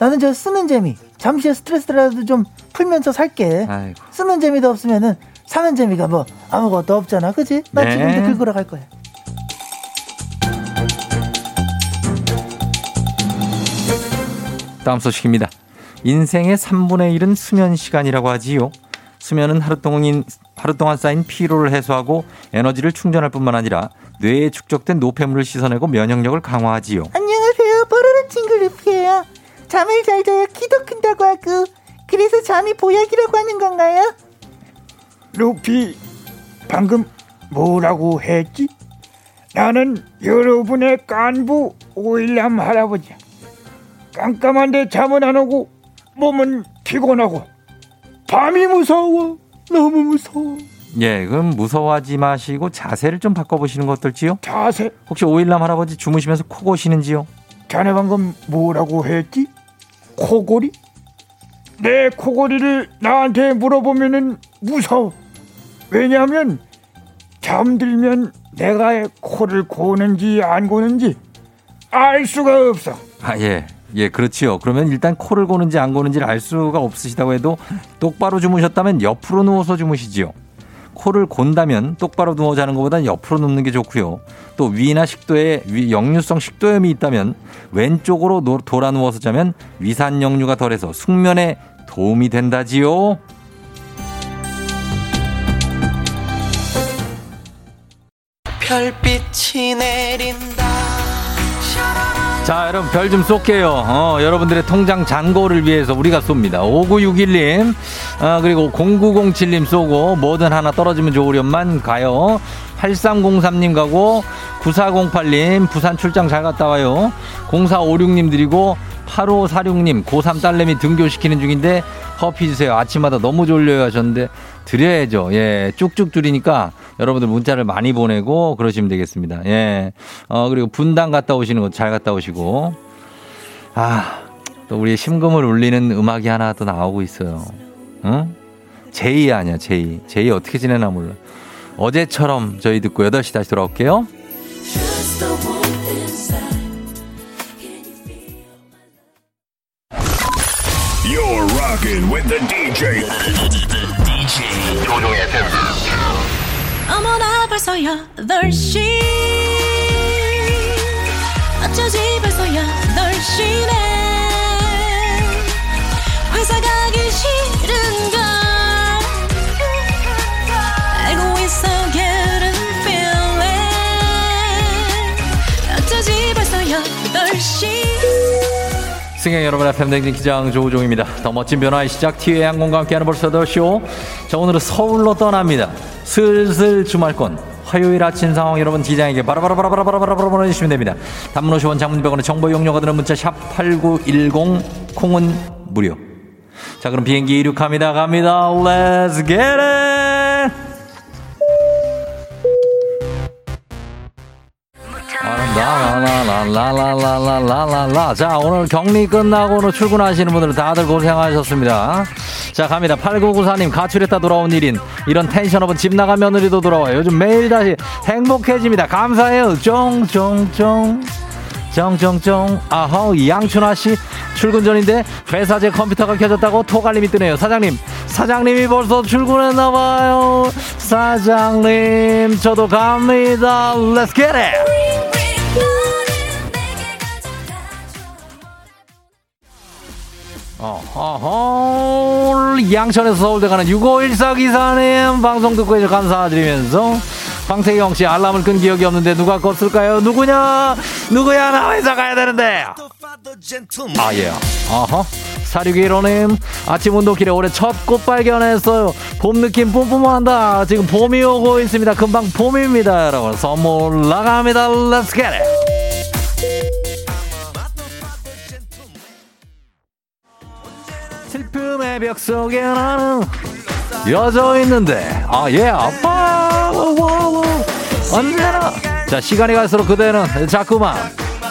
나는 저 쓰는 재미 잠시의 스트레스라도 좀 풀면서 살게. 아이고. 쓰는 재미도 없으면은 사는 재미가 뭐 아무것도 없잖아. 그치? 나 네. 지금도 긁으러 갈 거야. 다음 소식입니다. 인생의 3분의 1은 수면 시간이라고 하지요. 수면은 하루 동안 쌓인 피로를 해소하고 에너지를 충전할 뿐만 아니라 뇌에 축적된 노폐물을 씻어내고 면역력을 강화하지요. 안녕하세요. 뽀로로 친구 루피예요. 잠을 잘 자야 키도 큰다고 하고 그래서 잠이 보약이라고 하는 건가요? 루피 방금 뭐라고 했지? 나는 여러분의 깐부 오일남 할아버지야. 깜깜한데 잠은 안 오고 몸은 피곤하고 밤이 무서워. 너무 무서워. 예, 그럼 무서워하지 마시고 자세를 좀 바꿔보시는 거 어떨지요? 자세? 혹시 오일남 할아버지 주무시면서 코 고시는지요? 자네 방금 뭐라고 했지? 코골이? 내 코골이를 나한테 물어보면은 무서워. 왜냐하면 잠들면 내가 코를 고는지 안 고는지 알 수가 없어. 아, 예, 그렇지요. 그러면 일단 코를 고는지 안 고는지를 알 수가 없으시다고 해도 똑바로 주무셨다면 옆으로 누워서 주무시지요. 코를 곤다면 똑바로 누워 자는 것보다는 옆으로 눕는 게 좋고요. 또 위나 식도에 역류성 식도염이 있다면 왼쪽으로 돌아 누워서 자면 위산 역류가 덜해서 숙면에 도움이 된다지요. 별빛이 내린다. 자, 여러분 별 좀 쏠게요. 여러분들의 통장 잔고를 위해서 우리가 쏩니다. 5961님 그리고 0907님 쏘고 뭐든 하나 떨어지면 좋으련만 가요. 8303님 가고 9408님 부산 출장 잘 갔다 와요. 0456님 드리고 8546님 고3 딸내미 등교시키는 중인데 커피 주세요. 아침마다 너무 졸려요 하셨는데 드려야죠. 예, 쭉쭉 줄이니까 여러분들 문자를 많이 보내고 그러시면 되겠습니다. 예, 그리고 분당 갔다 오시는 거 잘 갔다 오시고. 아, 또 우리 심금을 울리는 음악이 하나 또 나오고 있어요. 응? 제이 아니야, 제이 어떻게 지내나 몰라. 어제처럼 저희 듣고 8시 다시 돌아올게요. You're rocking with the DJ. 조종의 FM. 어머나 벌써 8시. 어쩌지 벌써 8시네. 회사 가기 싫은걸. 알고 있어 getting feeling. 어쩌지 벌써 8시. 승객 여러분, FM대행진 기장 조우종입니다. 더 멋진 변화의 시작, 티웨이 항공과 함께하는 벌써 8시오. 자, 오늘은 서울로 떠납니다. 슬슬 주말권 화요일 아침 상황 여러분 기장에게 바로바로 보내주시면 됩니다. 단문 50원, 장문 100원의 정보 이용료가 드는 문자 샵 8910, 콩은 무료. 자, 그럼 비행기 이륙합니다. 갑니다. Let's get it! 라라라라라라라라라. 자, 오늘 격리 끝나고 오늘 출근하시는 분들 다들 고생하셨습니다. 자, 갑니다. 8994님, 가출했다 돌아온 일인. 이런 텐션업은 집 나간 며느리도 돌아와요. 요즘 매일 다시 행복해집니다. 감사해요. 쫑쫑쫑. 정정정. 아허, 양춘화씨 출근 전인데 회사 제 컴퓨터가 켜졌다고 토갈림이 뜨네요. 사장님이 벌써 출근했나봐요. 사장님 저도 갑니다. Let's get it. 어허허, 양천에서 서울대 가는 6514 기사님 방송 듣고 해서 감사드리면서, 방태경씨, 알람을 끈 기억이 없는데 누가 껐을까요? 누구야? 나 회사 가야 되는데. 아예. 어허. 4615님, 아침 운동길에 올해 첫 꽃 발견했어요. 봄 느낌 뿜뿜한다. 지금 봄이 오고 있습니다. 금방 봄입니다. 여러분, 선물 나갑니다. Let's get it. 슬픔의 벽 속에 나는 여져 있는데. 아예. 아빠 언제나. 자, 시간이 갈수록 그대는 자꾸만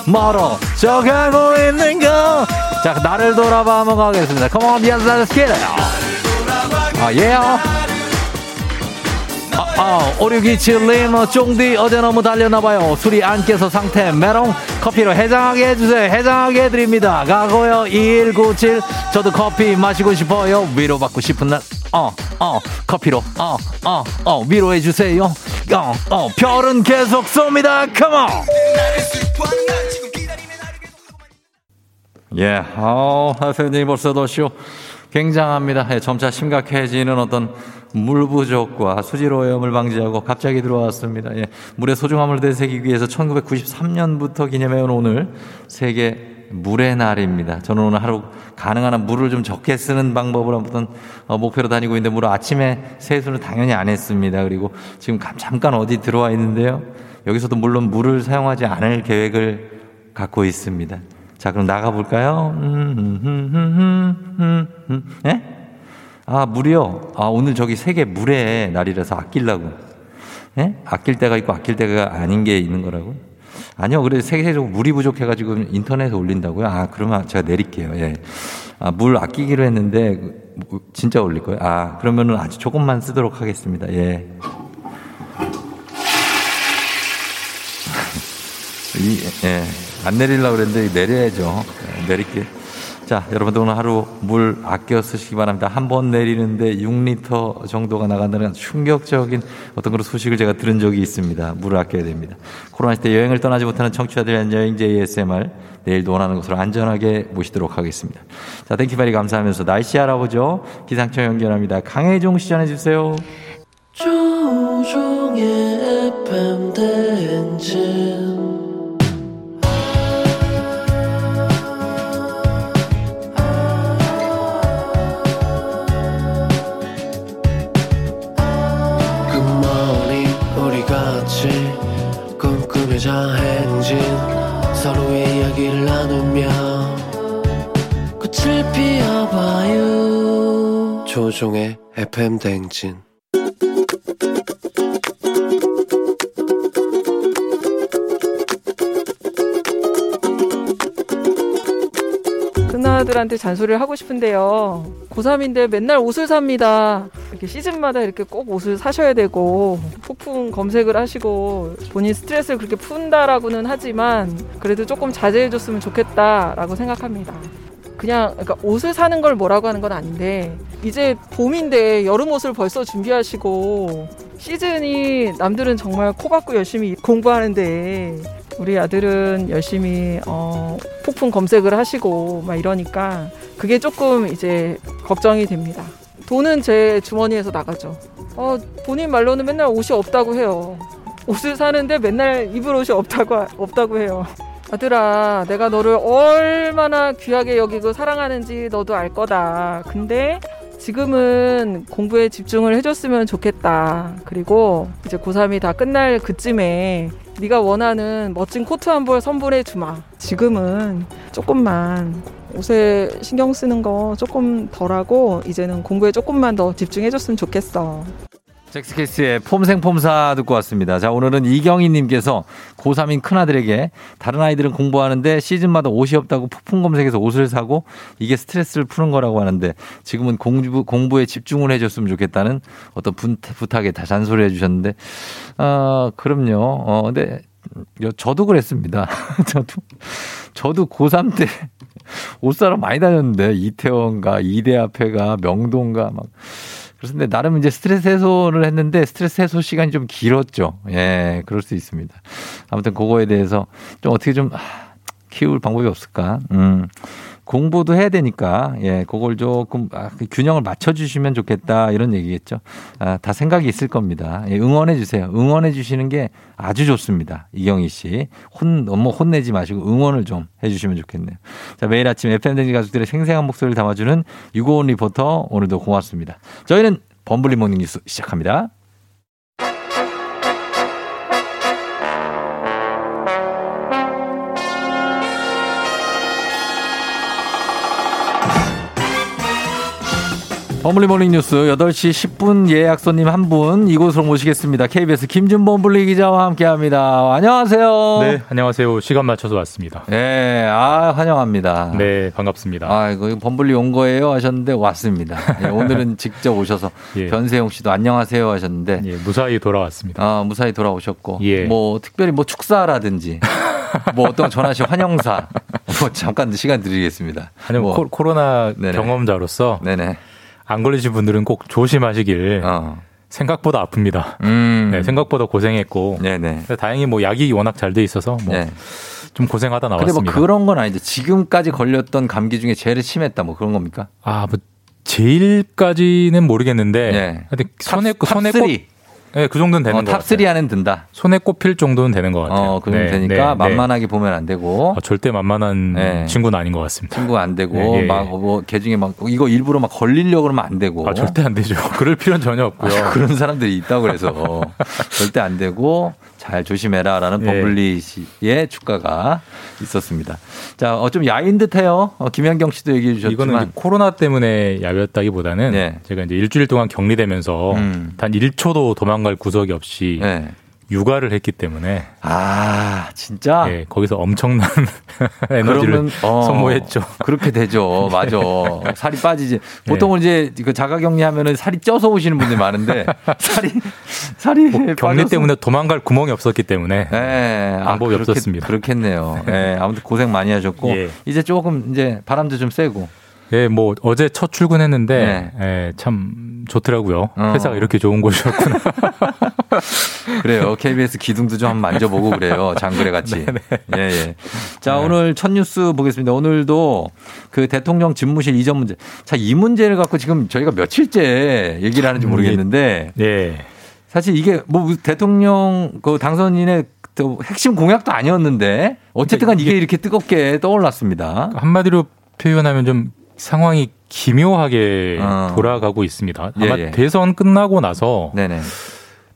멀어져 가고 있는 거. 자, 나를 돌아봐 한번 가겠습니다. Come on, yes, let's get it. 아, 예. 아, 5627님, 쫑디, 어제 너무 달렸나봐요. 술이 안 깨서 상태 메롱. 커피로 해장하게 해주세요. 해장하게 해드립니다. 가고요. 2197, 저도 커피 마시고 싶어요. 위로받고 싶은 날, 커피로, 위로해주세요. 별은 계속 쏩니다. Come on! 예, 하세님 벌써 더 쇼. 굉장합니다. 예, 점차 심각해지는 어떤 물 부족과 수질 오염을 방지하고 갑자기 들어왔습니다. 예, 물의 소중함을 되새기기 위해서 1993년부터 기념해온 오늘 세계 물의 날입니다. 저는 오늘 하루 가능한 한 물을 좀 적게 쓰는 방법을 한번 목표로 다니고 있는데, 물을 아침에 세수는 당연히 안 했습니다. 그리고 지금 잠깐 어디 들어와 있는데요. 여기서도 물론 물을 사용하지 않을 계획을 갖고 있습니다. 자, 그럼 나가볼까요? 네? 아, 물이요? 아, 오늘 저기 세계 물의 날이라서 아끼려고. 네? 아낄 때가 있고 아낄 때가 아닌 게 있는 거라고? 아니요, 그래 세계적으로 물이 부족해가지고 인터넷에 올린다고요? 아, 그러면 제가 내릴게요. 예. 아, 물 아끼기로 했는데, 진짜 올릴 거예요? 아, 그러면은 아주 조금만 쓰도록 하겠습니다. 예. 예. 안 내리려고 그랬는데 내려야죠. 내릴게요. 자, 여러분들 오늘 하루 물 아껴 쓰시기 바랍니다. 한 번 내리는데 6리터 정도가 나간다는 충격적인 어떤 그런 소식을 제가 들은 적이 있습니다. 물을 아껴야 됩니다. 코로나 시대 여행을 떠나지 못하는 청취자들 위한 여행제 ASMR, 내일도 원하는 곳으로 안전하게 모시도록 하겠습니다. 자, 땡큐바리 감사하면서 날씨 알아보죠. 기상청 연결합니다. 강혜종 씨 전해주세요. 조종의 FM대행진. 꿈꾸며자 행진, 서로의 이야기를 나누며 꽃을 피워봐요. 조종의 FM대행진. 큰아들한테 잔소리를 하고 싶은데요, 고3인데 맨날 옷을 삽니다. 이렇게 시즌마다 이렇게 꼭 옷을 사셔야 되고 폭풍 검색을 하시고 본인 스트레스를 그렇게 푼다라고는 하지만 그래도 조금 자제해줬으면 좋겠다라고 생각합니다. 그러니까 옷을 사는 걸 뭐라고 하는 건 아닌데, 이제 봄인데 여름 옷을 벌써 준비하시고, 시즌이 남들은 정말 코박고 열심히 공부하는데 우리 아들은 열심히 폭풍 검색을 하시고 막 이러니까 그게 조금 이제 걱정이 됩니다. 돈은 제 주머니에서 나가죠. 본인 말로는 맨날 옷이 없다고 해요. 옷을 사는데 맨날 입을 옷이 없다고 해요. 아들아, 내가 너를 얼마나 귀하게 여기고 사랑하는지 너도 알 거다. 근데 지금은 공부에 집중을 해줬으면 좋겠다. 그리고 이제 고3이 다 끝날 그쯤에 네가 원하는 멋진 코트 한 벌 선물해 주마. 지금은 조금만 옷에 신경 쓰는 거 조금 덜하고 이제는 공부에 조금만 더 집중해줬으면 좋겠어. 잭스케이스의 폼생폼사 듣고 왔습니다. 자, 오늘은 이경희님께서 고3인 큰아들에게 다른 아이들은 공부하는데 시즌마다 옷이 없다고 폭풍 검색해서 옷을 사고 이게 스트레스를 푸는 거라고 하는데 지금은 공부에 집중을 해줬으면 좋겠다는 어떤 부탁에 다 잔소리 해주셨는데, 그럼요. 근데 저도 그랬습니다. 저도 고3 때 옷 사러 많이 다녔는데 이태원가 이대 앞에가 명동가 막. 그런데 나름 이제 스트레스 해소를 했는데 스트레스 해소 시간이 좀 길었죠. 예, 그럴 수 있습니다. 아무튼 그거에 대해서 좀 어떻게 좀 키울 방법이 없을까? 공부도 해야 되니까, 예, 그걸 조금 균형을 맞춰주시면 좋겠다, 이런 얘기겠죠. 다 생각이 있을 겁니다. 예, 응원해주세요. 응원해주시는 게 아주 좋습니다. 이경희 씨. 너무 혼내지 마시고 응원을 좀 해주시면 좋겠네요. 자, 매일 아침 FM대행진 가족들의 생생한 목소리를 담아주는 유고원 리포터, 오늘도 고맙습니다. 저희는 범블리 모닝 뉴스 시작합니다. 범블리 모닝 뉴스 8시 10분 예약 손님 한 분 이곳으로 모시겠습니다. KBS 김준범블리 기자와 함께합니다. 안녕하세요. 네, 안녕하세요. 시간 맞춰서 왔습니다. 네, 환영합니다. 네, 반갑습니다. 이거 범블리 온 거예요 하셨는데 왔습니다. 예, 오늘은 직접 오셔서 예. 변세용 씨도 안녕하세요 하셨는데 예, 무사히 돌아왔습니다. 무사히 돌아오셨고 예. 뭐 특별히 뭐 축사라든지. 뭐 어떤 전화 씨 환영사 뭐 잠깐 시간 드리겠습니다. 아니 뭐 코로나 네네. 경험자로서 네네. 안 걸리신 분들은 꼭 조심하시길. 생각보다 아픕니다. 네, 생각보다 고생했고. 네네. 다행히 뭐 약이 워낙 잘 돼 있어서 뭐 네. 좀 고생하다 나왔습니다. 근데 뭐 그런 건 아니죠. 지금까지 걸렸던 감기 중에 제일 심했다 뭐 그런 겁니까? 뭐 제일까지는 모르겠는데. 네. 근데 손에 꼽 네, 그 정도는 되는 것 같아요. 탑3 안에는 든다. 손에 꼽힐 정도는 되는 것 같아요. 그 정도 네, 되니까 네, 만만하게 네. 보면 안 되고. 절대 만만한 네. 친구는 아닌 것 같습니다. 친구 안 되고 네, 막 뭐 개중에 막 이거 일부러 막 걸리려고 그러면 안 되고. 절대 안 되죠. 그럴 필요는 전혀 없고요. 그런 사람들이 있다고 그래서 절대 안 되고 잘 조심해라라는 네. 범블리 씨의 축가가 있었습니다. 자, 좀 야인 듯해요. 김현경 씨도 얘기해 주셨지만 이거는 코로나 때문에 야였다기보다는 네. 제가 이제 일주일 동안 격리되면서 단 1초도 도망 갈 구석이 없이 네. 육아를 했기 때문에 진짜 네, 거기서 엄청난 에너지를 소모했죠. 그렇게 되죠. 맞아. 살이 빠지지. 보통은 네. 이제 그 자가격리하면은 살이 쪄서 오시는 분들이 많은데 살이 뭐 격리 때문에 도망갈 구멍이 없었기 때문에 네. 방법이 없었습니다. 그렇겠네요. 네, 아무튼 고생 많이 하셨고 예. 이제 조금 이제 바람도 좀 쐬고. 예, 뭐 어제 첫 출근했는데 네. 예, 참 좋더라고요. 회사가 이렇게 좋은 곳이었구나. 그래요. KBS 기둥도 좀 한번 만져보고 그래요. 장그래 같이. 예, 예. 자, 네. 오늘 첫 뉴스 보겠습니다. 오늘도 그 대통령 집무실 이전 문제. 자, 이 문제를 갖고 지금 저희가 며칠째 얘기를 하는지 모르겠는데. 예. 사실 이게 뭐 대통령 그 당선인의 또 핵심 공약도 아니었는데 어쨌든 간 이게 이렇게 뜨겁게 떠올랐습니다. 한마디로 표현하면 좀 상황이 기묘하게 돌아가고 있습니다. 아마 예, 예. 대선 끝나고 나서 네네.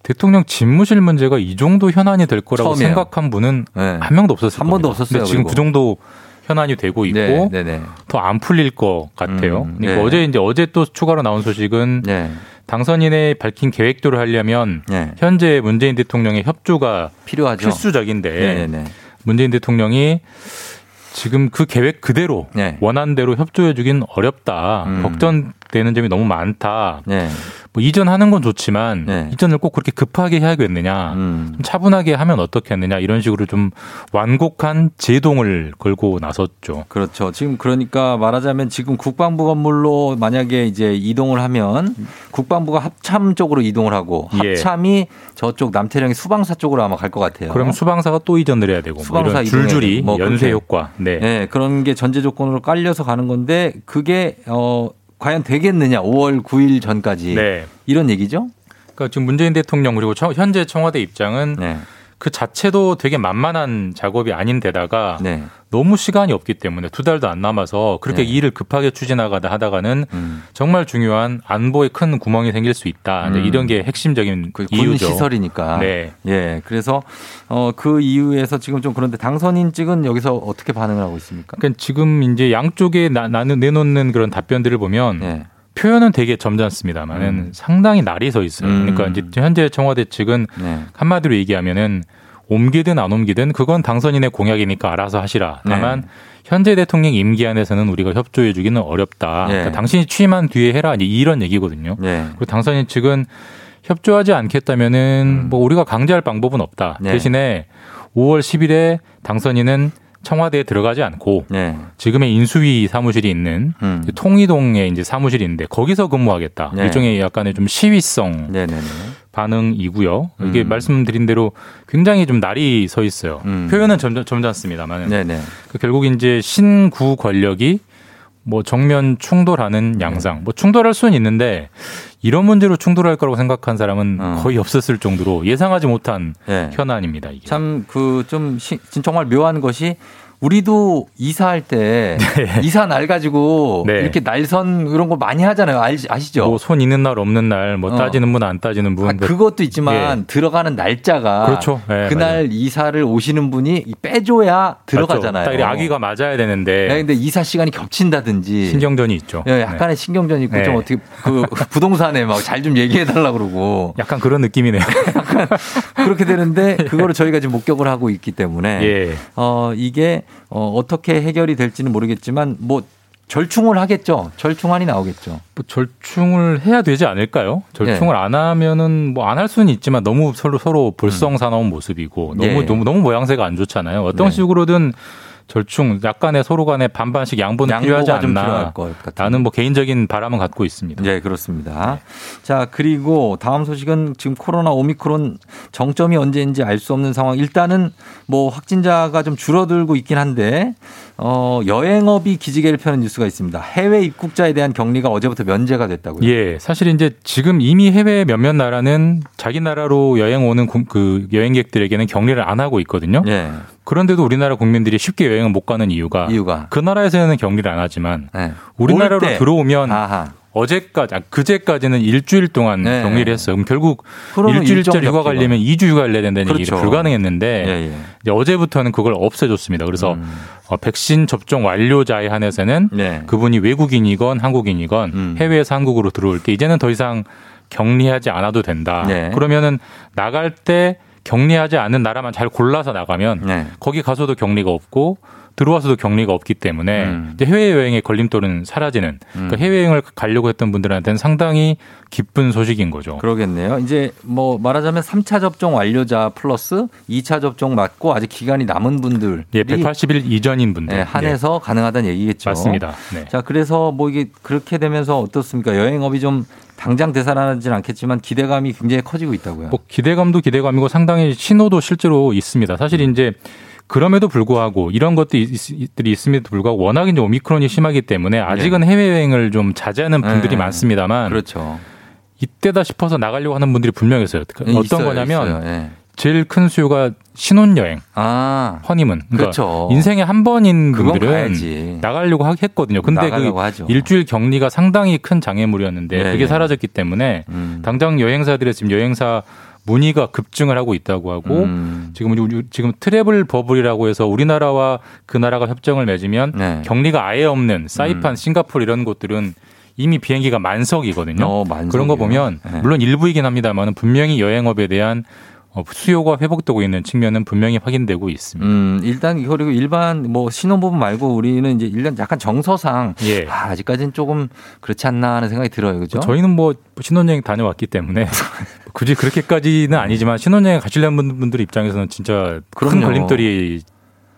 대통령 집무실 문제가 이 정도 현안이 될 거라고 처음이에요. 생각한 분은 네. 한 명도 없었을 한 번도 없었어요. 지금 그 정도 현안이 되고 있고 네, 더 안 풀릴 것 같아요. 그러니까 네. 어제 또 추가로 나온 소식은 네. 당선인의 밝힌 계획대로 하려면 네. 현재 문재인 대통령의 협조가 필요하죠. 필수적인데 네네. 문재인 대통령이 지금 그 계획 그대로 네. 원한대로 협조해 주긴 어렵다. 걱정되는 점이 너무 많다. 네. 뭐 이전하는 건 좋지만 네. 이전을 꼭 그렇게 급하게 해야겠느냐. 좀 차분하게 하면 어떻겠느냐. 이런 식으로 좀 완곡한 제동을 걸고 나섰죠. 그렇죠. 지금 그러니까 말하자면 지금 국방부 건물로 만약에 이제 이동을 하면 국방부가 합참 쪽으로 이동을 하고 합참이 예. 저쪽 남태령이 수방사 쪽으로 아마 갈 것 같아요. 그럼 수방사가 또 이전을 해야 되고 수방사 뭐 이런 줄줄이 뭐 연쇄 효과. 네. 네, 그런 게 전제 조건으로 깔려서 가는 건데 그게 과연 되겠느냐 5월 9일 전까지 네. 이런 얘기죠. 그러니까 지금 문재인 대통령 그리고 현재 청와대 입장은 네. 그 자체도 되게 만만한 작업이 아닌데다가 네. 너무 시간이 없기 때문에 2달도 안 남아서 그렇게 네. 일을 급하게 추진하다 하다가는 정말 중요한 안보에 큰 구멍이 생길 수 있다. 이런 게 핵심적인 그 이유죠. 군 시설이니까. 네. 예. 그래서 그 이유에서 지금 좀 그런데 당선인 측은 여기서 어떻게 반응을 하고 있습니까? 그러니까 지금 이제 양쪽에 내놓는 그런 답변들을 보면. 네. 표현은 되게 점잖습니다만은 상당히 날이 서 있어요. 그러니까 이제 현재 청와대 측은 네. 한마디로 얘기하면은 옮기든 안 옮기든 그건 당선인의 공약이니까 알아서 하시라. 다만 네. 현재 대통령 임기 안에서는 우리가 협조해 주기는 어렵다. 네. 그러니까 당신이 취임한 뒤에 해라. 이런 얘기거든요. 네. 그리고 당선인 측은 협조하지 않겠다면은 뭐 우리가 강제할 방법은 없다. 네. 대신에 5월 10일에 당선인은 청와대에 들어가지 않고 네. 지금의 인수위 사무실이 있는 통이동의 이제 사무실이 있는데 거기서 근무하겠다. 네. 일종의 약간의 좀 시위성 네네네. 반응이고요. 이게 말씀드린 대로 굉장히 좀 날이 서 있어요. 표현은 점잖습니다만 결국 이제 신구 권력이 뭐 정면 충돌하는 양상. 뭐 충돌할 수는 있는데 이런 문제로 충돌할 거라고 생각한 사람은 거의 없었을 정도로 예상하지 못한 네. 현안입니다. 참 그 좀 정말 묘한 것이 우리도 이사할 때 네. 이사 날 가지고 네. 이렇게 날선 이런 거 많이 하잖아요. 아시죠? 뭐 손 있는 날 없는 날 뭐 따지는 분 안 따지는 분. 그것도 있지만 예. 들어가는 날짜가 그렇죠. 네, 그날 맞아요. 이사를 오시는 분이 빼줘야 들어가잖아요. 맞죠. 딱 아귀가 맞아야 되는데. 그런데 네, 이사 시간이 겹친다든지. 신경전이 있죠. 네, 약간의 네. 신경전이 있고 네. 좀 어떻게 그 부동산에 막 잘 좀 얘기해달라고 그러고. 약간 그런 느낌이네요. 약간 그렇게 되는데 그거를 저희가 지금 목격을 하고 있기 때문에 예. 이게 어떻게 해결이 될지는 모르겠지만 뭐 절충을 하겠죠. 절충안이 나오겠죠. 뭐 절충을 해야 되지 않을까요? 절충을 네. 안 하면은 뭐 안 할 수는 있지만 너무 서로 불성사나운 모습이고 너무 네. 너무 모양새가 안 좋잖아요. 어떤 네. 식으로든 절충 약간의 서로 간의 반반씩 양보는 필요하지 않나. 나는 뭐 개인적인 바람은 갖고 있습니다. 네, 그렇습니다. 네. 자, 그리고 다음 소식은 지금 코로나 오미크론 정점이 언제인지 알 수 없는 상황. 일단은 뭐 확진자가 좀 줄어들고 있긴 한데 여행업이 기지개를 펴는 뉴스가 있습니다. 해외 입국자에 대한 격리가 어제부터 면제가 됐다고요. 예, 사실 이제 지금 이미 해외 몇몇 나라는 자기 나라로 여행 오는 그 여행객들에게는 격리를 안 하고 있거든요. 예. 그런데도 우리나라 국민들이 쉽게 여행을 못 가는 이유가 그 나라에서는 격리를 안 하지만 네. 우리나라로 들어오면 아하. 그제까지는 일주일 동안 네. 격리를 했어요. 그럼 결국 일주일짜리 휴가 가려면 2주 휴가를 내야 된다는 그렇죠. 얘기가 불가능했는데 예, 예. 이제 어제부터는 그걸 없애줬습니다. 그래서 백신 접종 완료자에 한해서는 네. 그분이 외국인이건 한국인이건 해외에서 한국으로 들어올 때 이제는 더 이상 격리하지 않아도 된다. 네. 그러면은 나갈 때 격리하지 않는 나라만 잘 골라서 나가면 네. 거기 가서도 격리가 없고 들어와서도 격리가 없기 때문에 이제 해외여행의 걸림돌은 사라지는 그러니까 해외여행을 가려고 했던 분들한테는 상당히 기쁜 소식인 거죠. 그러겠네요. 이제 뭐 말하자면 3차 접종 완료자 플러스 2차 접종 맞고 아직 기간이 남은 분들. 예, 180일 이전인 분들. 네, 한해서 예. 가능하다는 얘기겠죠. 맞습니다. 네. 자, 그래서 뭐 이게 그렇게 되면서 어떻습니까? 여행업이 좀 당장 되살아나지는 않겠지만 기대감이 굉장히 커지고 있다고요. 뭐 기대감도 기대감이고 상당히 신호도 실제로 있습니다. 사실 이제 그럼에도 불구하고 이런 것들이 있음에도 불구하고 워낙 이제 오미크론이 심하기 때문에 아직은 네. 해외여행을 좀 자제하는 분들이 네. 많습니다만 그렇죠. 이때다 싶어서 나가려고 하는 분들이 분명히 있어요. 어떤 있어요, 거냐면 있어요. 네. 제일 큰 수요가 신혼여행, 허니문. 그러니까 그렇죠. 인생에 한 번인 분들은 나가려고 했거든요. 근데 일주일 격리가 상당히 큰 장애물이었는데 네. 그게 사라졌기 때문에 당장 여행사들의 지금 여행사 문의가 급증을 하고 있다고 하고 지금 트래블 버블이라고 해서 우리나라와 그 나라가 협정을 맺으면 네. 격리가 아예 없는 사이판, 싱가포르 이런 곳들은 이미 비행기가 만석이거든요. 그런 거 보면 네. 물론 일부이긴 합니다만 분명히 여행업에 대한 수요가 회복되고 있는 측면은 분명히 확인되고 있습니다. 일단 그리고 일반 뭐 신혼부부 말고 우리는 이제 일단 약간 정서상 예. 아직까지는 조금 그렇지 않나 하는 생각이 들어요, 그죠? 저희는 뭐 신혼여행 다녀왔기 때문에 굳이 그렇게까지는 아니지만 신혼여행 가시려는 분들 입장에서는 진짜 그럼요. 큰 걸림돌이.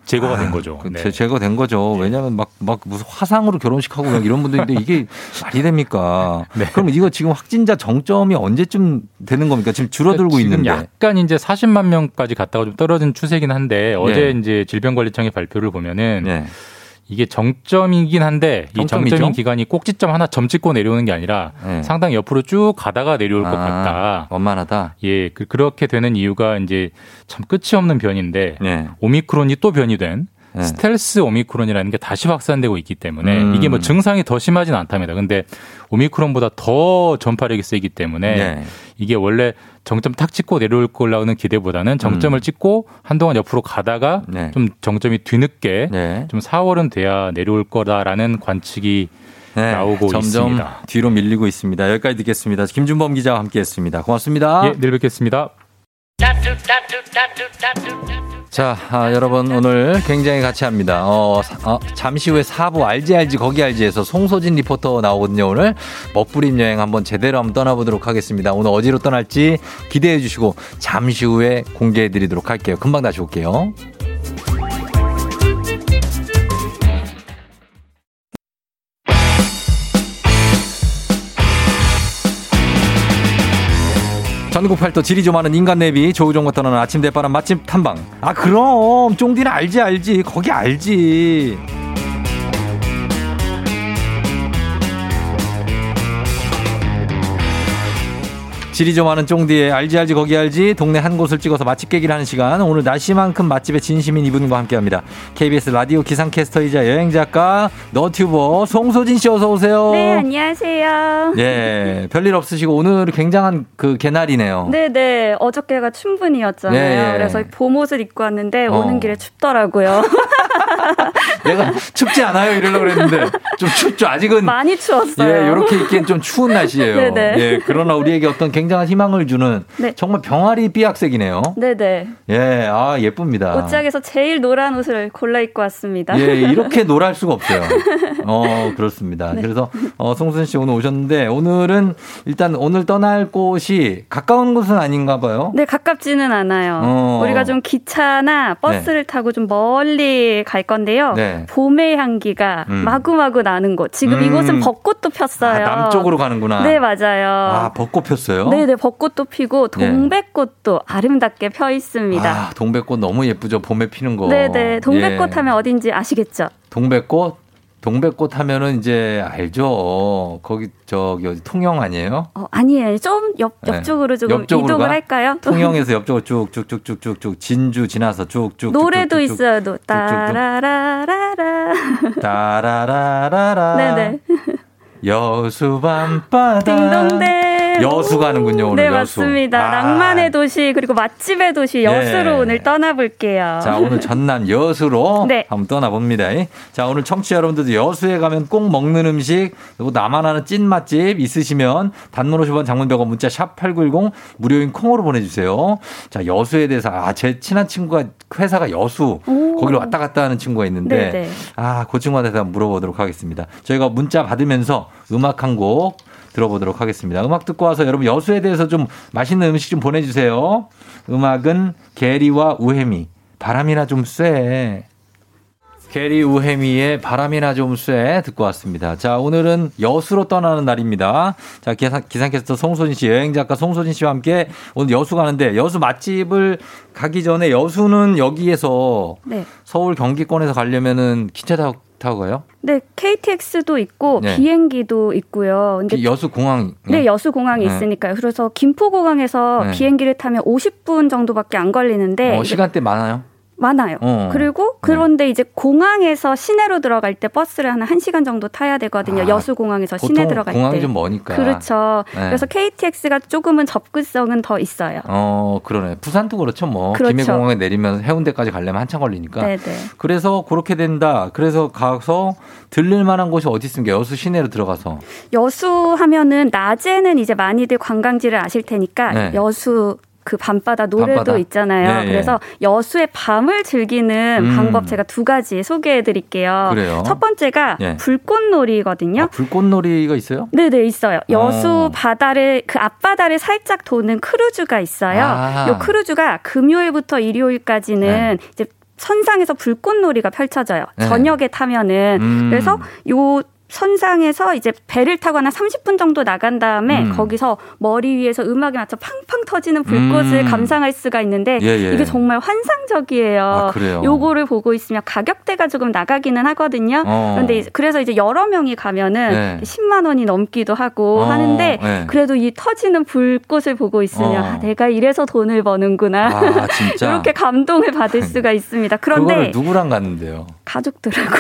제거가 된 거죠. 네. 제거된 거죠. 왜냐하면 막 무슨 화상으로 결혼식하고 이런 분들인데 이게 말이 됩니까? 네. 그럼 이거 지금 확진자 정점이 언제쯤 되는 겁니까? 지금 줄어들고 지금 있는데. 약간 이제 40만 명까지 갔다가 좀 떨어진 추세긴 한데 어제 네. 이제 질병관리청의 발표를 보면은 네. 이게 정점이긴 한데 이 정점인 기간이 꼭지점 하나 점 찍고 내려오는 게 아니라 네. 상당히 옆으로 쭉 가다가 내려올 것 같다. 원만하다. 예, 그렇게 되는 이유가 이제 참 끝이 없는 변인데 네. 오미크론이 또 변이된 네. 스텔스 오미크론이라는 게 다시 확산되고 있기 때문에 이게 뭐 증상이 더 심하진 않답니다. 근데 오미크론보다 더 전파력이 세기 때문에 네. 이게 원래 정점 탁 찍고 내려올 거라는 기대보다는 정점을 찍고 한동안 옆으로 가다가 네. 좀 정점이 뒤늦게 네. 좀 4월은 돼야 내려올 거다라는 관측이 네. 나오고 점점 있습니다. 점점 뒤로 밀리고 있습니다. 여기까지 듣겠습니다. 김준범 기자와 함께했습니다. 고맙습니다. 예, 내일 뵙겠습니다. 자, 여러분 오늘 굉장히 같이 합니다. 잠시 후에 4부 알지 거기 알지에서 송소진 리포터 나오거든요. 오늘 먹부림 여행 한번 제대로 한번 떠나보도록 하겠습니다. 오늘 어디로 떠날지 기대해 주시고 잠시 후에 공개해 드리도록 할게요. 금방 다시 올게요. 전국 팔도 질이 좀 많은 인간 내비 조우종과 떠나는 아침 대바람 맛집 탐방. 아 그럼 쫑디는 알지 거기 알지. 질이 좀 많은 쫑디의 알지 거기 알지 동네 한 곳을 찍어서 맛집 깨기를 하는 시간. 오늘 날씨만큼 맛집의 진심인 이분과 함께합니다. KBS 라디오 기상캐스터이자 여행작가 너튜버 송소진 씨 어서 오세요. 네 안녕하세요. 예 별일 없으시고 오늘 굉장한 그 개날이네요. 네네 어저께가 춘분이었잖아요. 예. 그래서 봄 옷을 입고 왔는데 오는 길에 춥더라고요. 내가 춥지 않아요 이러려고 그랬는데 좀 춥죠. 아직은 많이 추웠어요. 예 이렇게 입기엔 좀 추운 날씨예요. 네네. 예 그러나 우리에게 어떤 굉장한 희망을 주는 네. 정말 병아리 삐약색이네요. 네네. 예, 아 예쁩니다. 옷장에서 제일 노란 옷을 골라 입고 왔습니다. 예, 이렇게 노랄 수가 없어요. 그렇습니다. 네. 그래서 송순 씨 오늘 오셨는데 오늘은 일단 오늘 떠날 곳이 가까운 곳은 아닌가 봐요. 네, 가깝지는 않아요. 우리가 좀 기차나 버스를 네. 타고 좀 멀리 갈 건데요. 네. 봄의 향기가 마구마구 나는 곳. 지금 이곳은 벚꽃도 폈어요. 아, 남쪽으로 가는구나. 네, 맞아요. 아, 벚꽃 폈어요? 네네 벚꽃도 피고 동백꽃도 네. 아름답게 펴 있습니다. 아, 동백꽃 너무 예쁘죠. 봄에 피는 거. 네네 동백꽃 예. 하면 어딘지 아시겠죠? 동백꽃 하면은 이제 알죠. 거기 저기 통영 아니에요? 아니에요. 좀 옆쪽으로 조금 이동을 할까요? 통영에서 옆쪽으로 쭉쭉쭉쭉쭉 진주 지나서 쭉쭉 노래도 있어요. 따라라라라 따라라라라 네네 여수 밤바다 딩동댕 여수 가는군요. 오늘 네, 여수. 맞습니다. 아. 낭만의 도시 그리고 맛집의 도시 여수로 네. 오늘 떠나볼게요. 자 오늘 전남 여수로 네. 한번 떠나봅니다. 자 오늘 청취자 여러분들도 여수에 가면 꼭 먹는 음식 그리고 나만 아는 찐 맛집 있으시면 단문 50원 장문 100원 문자 샵8910 무료인 콩으로 보내주세요. 자 여수에 대해서 제 친한 친구가 회사가 여수 거기로 왔다 갔다 하는 친구가 있는데 네네. 그 친구한테 한번 물어보도록 하겠습니다. 저희가 문자 받으면서 음악 한 곡 들어보도록 하겠습니다. 음악 듣고 와서 여러분 여수에 대해서 좀 맛있는 음식 좀 보내주세요. 음악은 게리와 우혜미 바람이나 좀 쐬. 게리 우혜미의 바람이나 좀 쐬 듣고 왔습니다. 자 오늘은 여수로 떠나는 날입니다. 자 기상캐스터 송소진 씨 여행작가 송소진 씨와 함께 오늘 여수 가는데 여수 맛집을 가기 전에 여수는 여기에서 네. 서울 경기권에서 가려면은 기차 타고 가요? 네, KTX도 있고 네. 비행기도 있고요. 근데 여수공항? 네, 여수공항이 네. 있으니까요. 그래서 김포공항에서 네. 비행기를 타면 50분 정도밖에 안 걸리는데 시간대 많아요? 많아요. 그리고 그런데 네. 이제 공항에서 시내로 들어갈 때 버스를 한 1시간 정도 타야 되거든요. 여수공항에서 시내 들어갈 공항이 때. 공항이 좀 머니까. 그렇죠. 네. 그래서 KTX가 조금은 접근성은 더 있어요. 그러네. 부산도 그렇죠. 뭐 그렇죠. 김해공항에 내리면 해운대까지 가려면 한참 걸리니까. 네네. 그래서 그렇게 된다. 그래서 가서 들릴 만한 곳이 어디 있습니까? 여수 시내로 들어가서. 여수 하면은 낮에는 이제 많이들 관광지를 아실 테니까 네. 여수 그 밤바다 노래도 있잖아요. 네, 그래서 예. 여수의 밤을 즐기는 방법 제가 두 가지 소개해 드릴게요. 첫 번째가 예. 불꽃놀이거든요. 아, 불꽃놀이가 있어요? 네네 있어요. 여수 바다를 그 앞바다를 살짝 도는 크루즈가 있어요. 요 크루즈가 금요일부터 일요일까지는 네. 이제 선상에서 불꽃놀이가 펼쳐져요. 네. 저녁에 타면은 그래서 요 선상에서 이제 배를 타거나 30분 정도 나간 다음에 거기서 머리 위에서 음악에 맞춰 팡팡 터지는 불꽃을 감상할 수가 있는데 예, 예. 이게 정말 환상적이에요. 아, 그래요? 요거를 보고 있으면 가격대가 조금 나가기는 하거든요. 그런데 그래서 이제 여러 명이 가면은 네. 10만 원이 넘기도 하고 하는데 네. 그래도 이 터지는 불꽃을 보고 있으면 아, 내가 이래서 돈을 버는구나. 아, 진짜? 이렇게 감동을 받을 수가 있습니다. 그런데 그거를 누구랑 갔는데요? 가족들하고.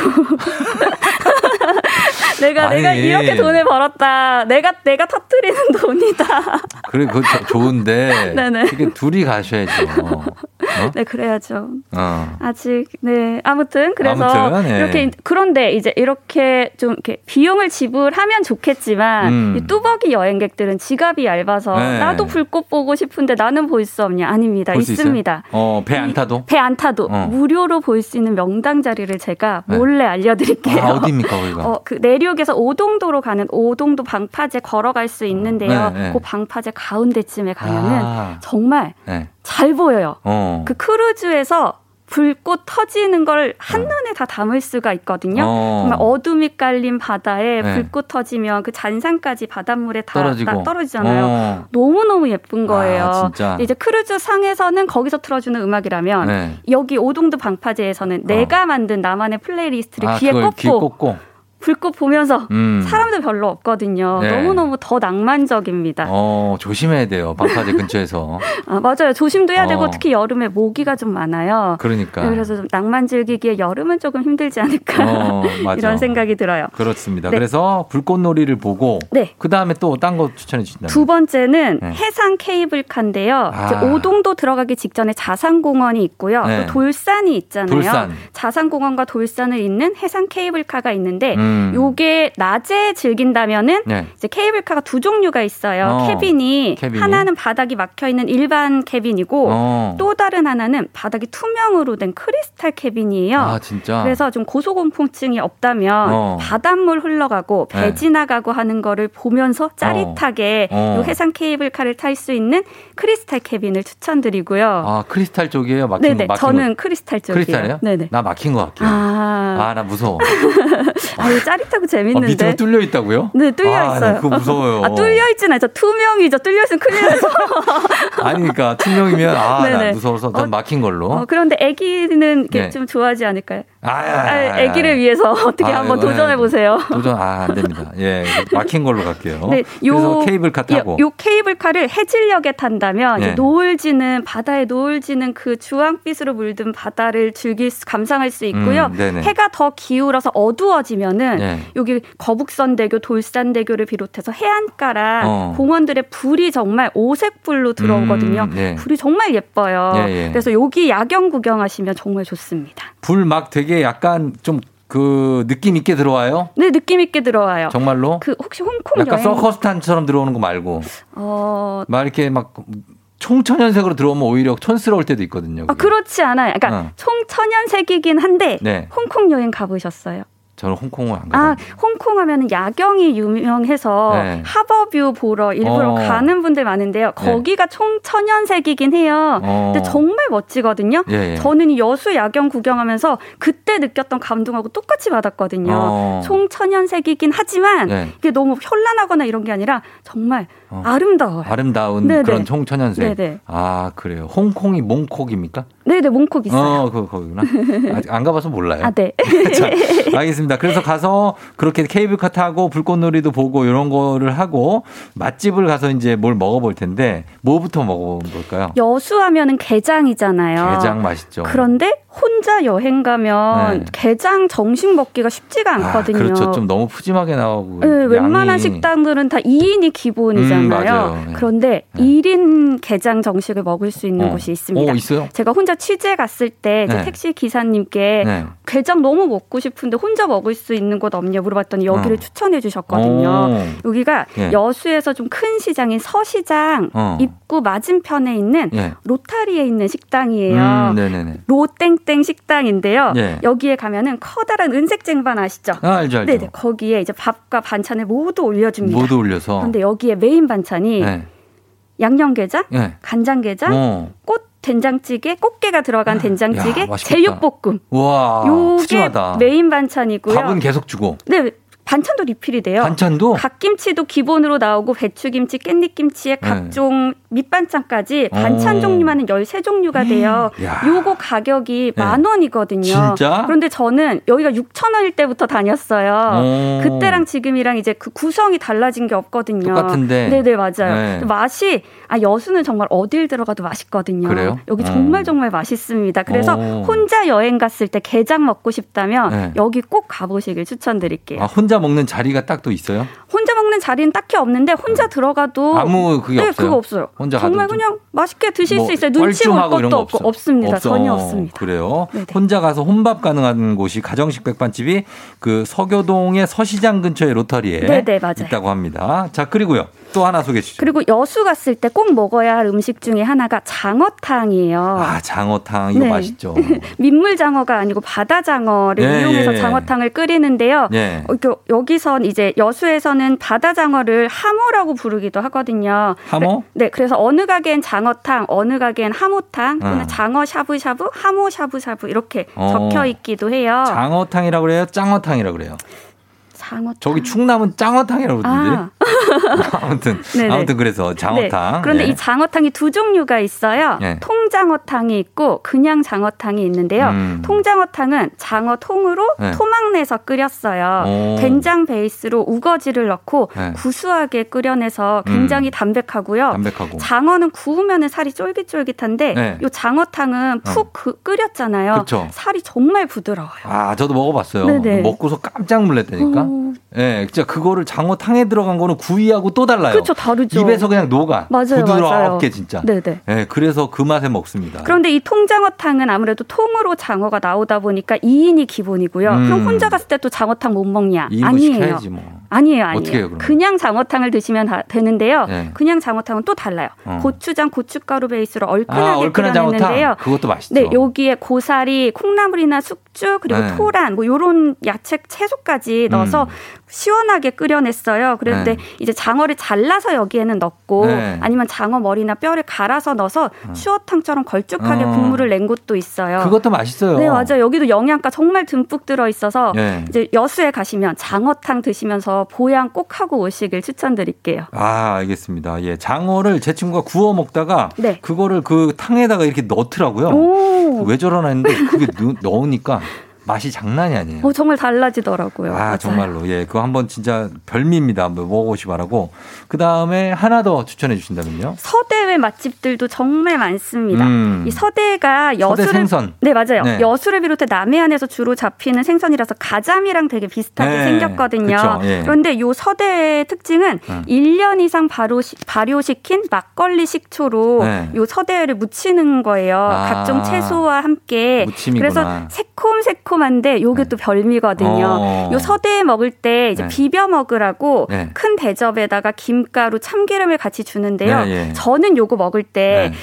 내가 이렇게 돈을 벌었다. 내가 터뜨리는 돈이다. 그래, 그거 좋은데. 네네. 이게 둘이 가셔야죠. 어? 네, 그래야죠. 아직, 네. 아무튼, 그래서. 아무튼, 예. 이렇게, 그런데 이제 이렇게 좀 이렇게 비용을 지불하면 좋겠지만, 이 뚜벅이 여행객들은 지갑이 얇아서, 네. 나도 불꽃 보고 싶은데 나는 볼 수 없냐? 아닙니다. 있습니다. 배 안 타도? 배 안 타도. 무료로 볼 수 있는 명당 자리를 제가 몰래 알려드릴게요. 아, 어디입니까, 거기가? 내륙에서 오동도로 가는 오동도 방파제 걸어갈 수 있는데요. 네, 네. 그 방파제 가운데쯤에 가면은 정말 네. 잘 보여요. 그 크루즈에서 불꽃 터지는 걸 한눈에 다 담을 수가 있거든요. 정말 어둠이 깔린 바다에 네. 불꽃 터지면 그 잔상까지 바닷물에 다 떨어지잖아요. 너무너무 예쁜 거예요. 아, 진짜. 이제 크루즈 상에서는 거기서 틀어주는 음악이라면 네. 여기 오동도 방파제에서는 내가 만든 나만의 플레이리스트를 귀에 꽂고 불꽃 보면서 사람들 별로 없거든요. 네. 너무너무 더 낭만적입니다. 조심해야 돼요. 방파제 근처에서. 아, 맞아요. 조심도 해야 되고 특히 여름에 모기가 좀 많아요. 그러니까. 네, 그래서 좀 낭만 즐기기에 여름은 조금 힘들지 않을까 이런 생각이 들어요. 그렇습니다. 네. 그래서 불꽃놀이를 보고 네. 그다음에 또 딴 거 추천해 주신다면? 두 번째는 네. 해상 케이블카인데요. 아. 오동도 들어가기 직전에 자산공원이 있고요. 네. 또 돌산이 있잖아요. 자산공원과 돌산을 잇는 해상 케이블카가 있는데 요게 낮에 즐긴다면은 네. 이제 케이블카가 두 종류가 있어요. 캐빈이 하나는 바닥이 막혀있는 일반 캐빈이고 또 다른 하나는 바닥이 투명으로 된 크리스탈 캐빈이에요. 아, 진짜? 그래서 좀 고소공포증이 없다면 바닷물 흘러가고 배 지나가고 하는 거를 보면서 짜릿하게 요 해상 케이블카를 탈 수 있는 크리스탈 캐빈을 추천드리고요. 아, 크리스탈 쪽이에요? 네네. 저는 크리스탈 쪽이에요. 크리스탈이요? 네네. 나 막힌 것 같아요. 나 무서워. 아유, 짜릿하고 재밌는데. 밑으로 뚫려 있다고요? 네, 뚫려 있어요. 네, 그거 무서워요. 아, 뚫려 있진 않죠. 투명이죠. 뚫려 있으면 큰일 나죠. 아니, 그러니까 투명이면 나 무서워서 난 막힌 걸로. 그런데 아기는 네. 좀 좋아하지 않을까요? 아기를 위해서 어떻게 한번 도전해 보세요. 안 됩니다. 예, 막힌 걸로 갈게요. 네, 그래서 케이블카 타고. 요 케이블카를 해질녘에 탄다면 네. 바다에 노을 지는 그 주황빛으로 물든 바다를 감상할 수 있고요. 해가 더 기울어서 어두워지면 네. 여기 거북선대교, 돌산대교를 비롯해서 해안가랑 공원들의 불이 정말 오색불로 들어오거든요. 네. 불이 정말 예뻐요. 예, 예. 그래서 여기 야경 구경하시면 정말 좋습니다. 불 막 되게 약간 좀 느낌 있게 들어와요? 네, 느낌 있게 들어와요. 정말로? 혹시 홍콩 약간 서커스탄처럼 들어오는 거 말고. 막 이렇게 막 총천연색으로 들어오면 오히려 촌스러울 때도 있거든요. 그렇지 않아요. 그러니까 총천연색이긴 한데 네. 홍콩 여행 가보셨어요? 저는 홍콩을 안 가요. 홍콩 하면은 야경이 유명해서 네. 하버뷰 보러 일부러 가는 분들 많은데요. 거기가 네. 총천연색이긴 해요. 근데 정말 멋지거든요. 예, 예. 저는 이 여수 야경 구경하면서 그때 느꼈던 감동하고 똑같이 받았거든요. 총천연색이긴 하지만 네. 이게 너무 현란하거나 이런 게 아니라 정말 아름다워요. 아름다운 네네. 그런 총천연색. 네네. 아, 그래요. 홍콩이 몽콕입니까? 네네, 몽콕 있어요. 거기구나. 아직 안 가봐서 몰라요. 아, 네. 자, 알겠습니다. 그래서 가서 그렇게 케이블카 타고 불꽃놀이도 보고 이런 거를 하고 맛집을 가서 이제 뭘 먹어볼 텐데 뭐부터 먹어볼까요? 여수하면은 게장이잖아요. 게장 맛있죠. 그런데 혼자 여행 가면 네. 게장 정식 먹기가 쉽지가 않거든요. 그렇죠. 좀 너무 푸짐하게 나오고. 네, 웬만한 식당들은 다 2인이 기본이잖아요. 네. 그런데 1인 게장 정식을 먹을 수 있는 곳이 있습니다. 있어요? 제가 혼자 취재 갔을 때 네. 택시 기사님께 게장 너무 먹고 싶은데 혼자 먹을 수 있는 곳 없냐 물어봤더니 여기를 추천해 주셨거든요. 여기가 네. 여수에서 좀 큰 시장인 서시장 입구 맞은편에 있는 네. 로타리에 있는 식당이에요. 로땡땡 식당인데요. 네. 여기에 가면은 커다란 은색 쟁반 아시죠? 알죠. 네네. 거기에 이제 밥과 반찬을 모두 올려줍니다. 그런데 여기에 메인 반찬이 네. 양념게장, 네. 간장게장, 된장찌개, 꽃게가 들어간 된장찌개, 제육볶음. 와, 푸짐하다. 메인 반찬이고요. 밥은 계속 주고. 네. 반찬도 리필이 돼요. 반찬도? 갓김치도 기본으로 나오고 배추김치, 깻잎김치에 각종 밑반찬까지 반찬 종류만 13종류가 돼요. 이야. 요거 가격이 10,000원이거든요. 진짜? 그런데 저는 여기가 6,000원일 때부터 다녔어요. 그때랑 지금이랑 이제 그 구성이 달라진 게 없거든요. 똑같은데? 네네, 맞아요. 네. 맛이, 아, 여수는 정말 어딜 들어가도 맛있거든요. 그래요? 여기 정말 정말 맛있습니다. 그래서 혼자 여행 갔을 때 게장 먹고 싶다면 여기 꼭 가보시길 추천드릴게요. 아, 혼자 먹는 자리가 딱 또 있어요? 혼자 먹는 자리는 딱히 없는데 혼자 들어가도 아무 그게 없어요. 그거 없어요. 혼자 정말 가도 그냥 맛있게 드실 수 있어요. 눈치 볼 것도 없고 없습니다. 전혀 없습니다. 그래요. 네네. 혼자 가서 혼밥 가능한 곳이 가정식 백반집이 그 서교동의 서시장 근처의 로터리에 네네, 맞아요. 있다고 합니다. 자, 그리고요. 또 하나 소개해 주시죠. 그리고 여수 갔을 때 꼭 먹어야 할 음식 중에 하나가 장어탕이에요. 아, 장어탕 이거 네. 맛있죠. 민물 장어가 아니고 바다 장어를 이용해서 장어탕을 끓이는데요. 네. 여기선 이제 여수에서는 바다 장어를 하모라고 부르기도 하거든요. 하모? 네, 그래서 어느 가게엔 장어탕, 어느 가게엔 하모탕, 또는 장어 샤브샤브, 하모 샤브샤브 이렇게 적혀 있기도 해요. 장어탕이라고 그래요? 짱어탕이라고 그래요? 장어탕. 저기 충남은 짱어탕이라고 그러던데. 아. 아무튼 그래서 장어탕. 네. 그런데 이 장어탕이 두 종류가 있어요. 통장어탕이 있고 그냥 장어탕이 있는데요. 통장어탕은 장어통으로 토막 내서 끓였어요. 된장 베이스로 우거지를 넣고 구수하게 끓여내서 굉장히 담백하고요. 장어는 구우면 살이 쫄깃쫄깃한데 이 장어탕은 푹 끓였잖아요. 그쵸. 살이 정말 부드러워요. 아, 저도 먹어봤어요. 네네. 먹고서 깜짝 놀랐다니까. 네, 진짜 그거를 장어탕에 들어간 거는 구이하고 또 달라요. 그렇죠, 다르죠. 입에서 그냥 녹아. 맞아요, 부드럽게 진짜. 네네. 네, 그래서 그 맛에 먹습니다. 그런데 이 통장어탕은 아무래도 통으로 장어가 나오다 보니까 2인이 기본이고요. 그럼 혼자 갔을 때 또 장어탕 못 먹냐? 아니에요. 시켜야지 뭐. 아니에요. 어떻게 해요, 그냥 장어탕을 드시면 되는데요. 네. 그냥 장어탕은 또 달라요. 고추장, 고춧가루 베이스로 얼큰하게 끓여냈는데요. 그것도 맛있죠. 네, 여기에 고사리, 콩나물이나 숙주, 그리고 토란, 뭐 요런 야채, 채소까지 넣어서 시원하게 끓여냈어요. 그런데 이제 장어를 잘라서 여기에는 넣고 아니면 장어 머리나 뼈를 갈아서 넣어서 추어탕처럼 걸쭉하게 국물을 낸 곳도 있어요. 그것도 맛있어요. 네, 맞아요. 여기도 영양가 정말 듬뿍 들어있어서 이제 여수에 가시면 장어탕 드시면서 보양 꼭 하고 오시길 추천드릴게요. 아, 알겠습니다. 예, 장어를 제 친구가 구워 먹다가 그거를 그 탕에다가 이렇게 넣더라고요. 오. 왜 저러나 했는데 그게 넣으니까 맛이 장난이 아니에요. 정말 달라지더라고요. 아, 맞아요. 정말로. 예, 그거 한번 진짜 별미입니다. 한번 먹어보시 바라고. 그다음에 하나 더 추천해 주신다면요? 서대회 맛집들도 정말 많습니다. 이 서대가 여수를 서대 생선. 네, 맞아요. 네. 여수를 비롯해 남해안에서 주로 잡히는 생선이라서 가자미랑 되게 비슷하게 생겼거든요. 예. 그런데 이 서대의 특징은 1년 이상 발효시킨 막걸리 식초로 이 서대를 무치는 거예요. 각종 채소와 함께. 무침이구나. 그래서 새콤새콤 한데 요게 또 별미거든요. 요 서대에 먹을 때 이제 비벼 먹으라고 큰 대접에다가 김가루, 참기름을 같이 주는데요. 저는 요거 먹을 때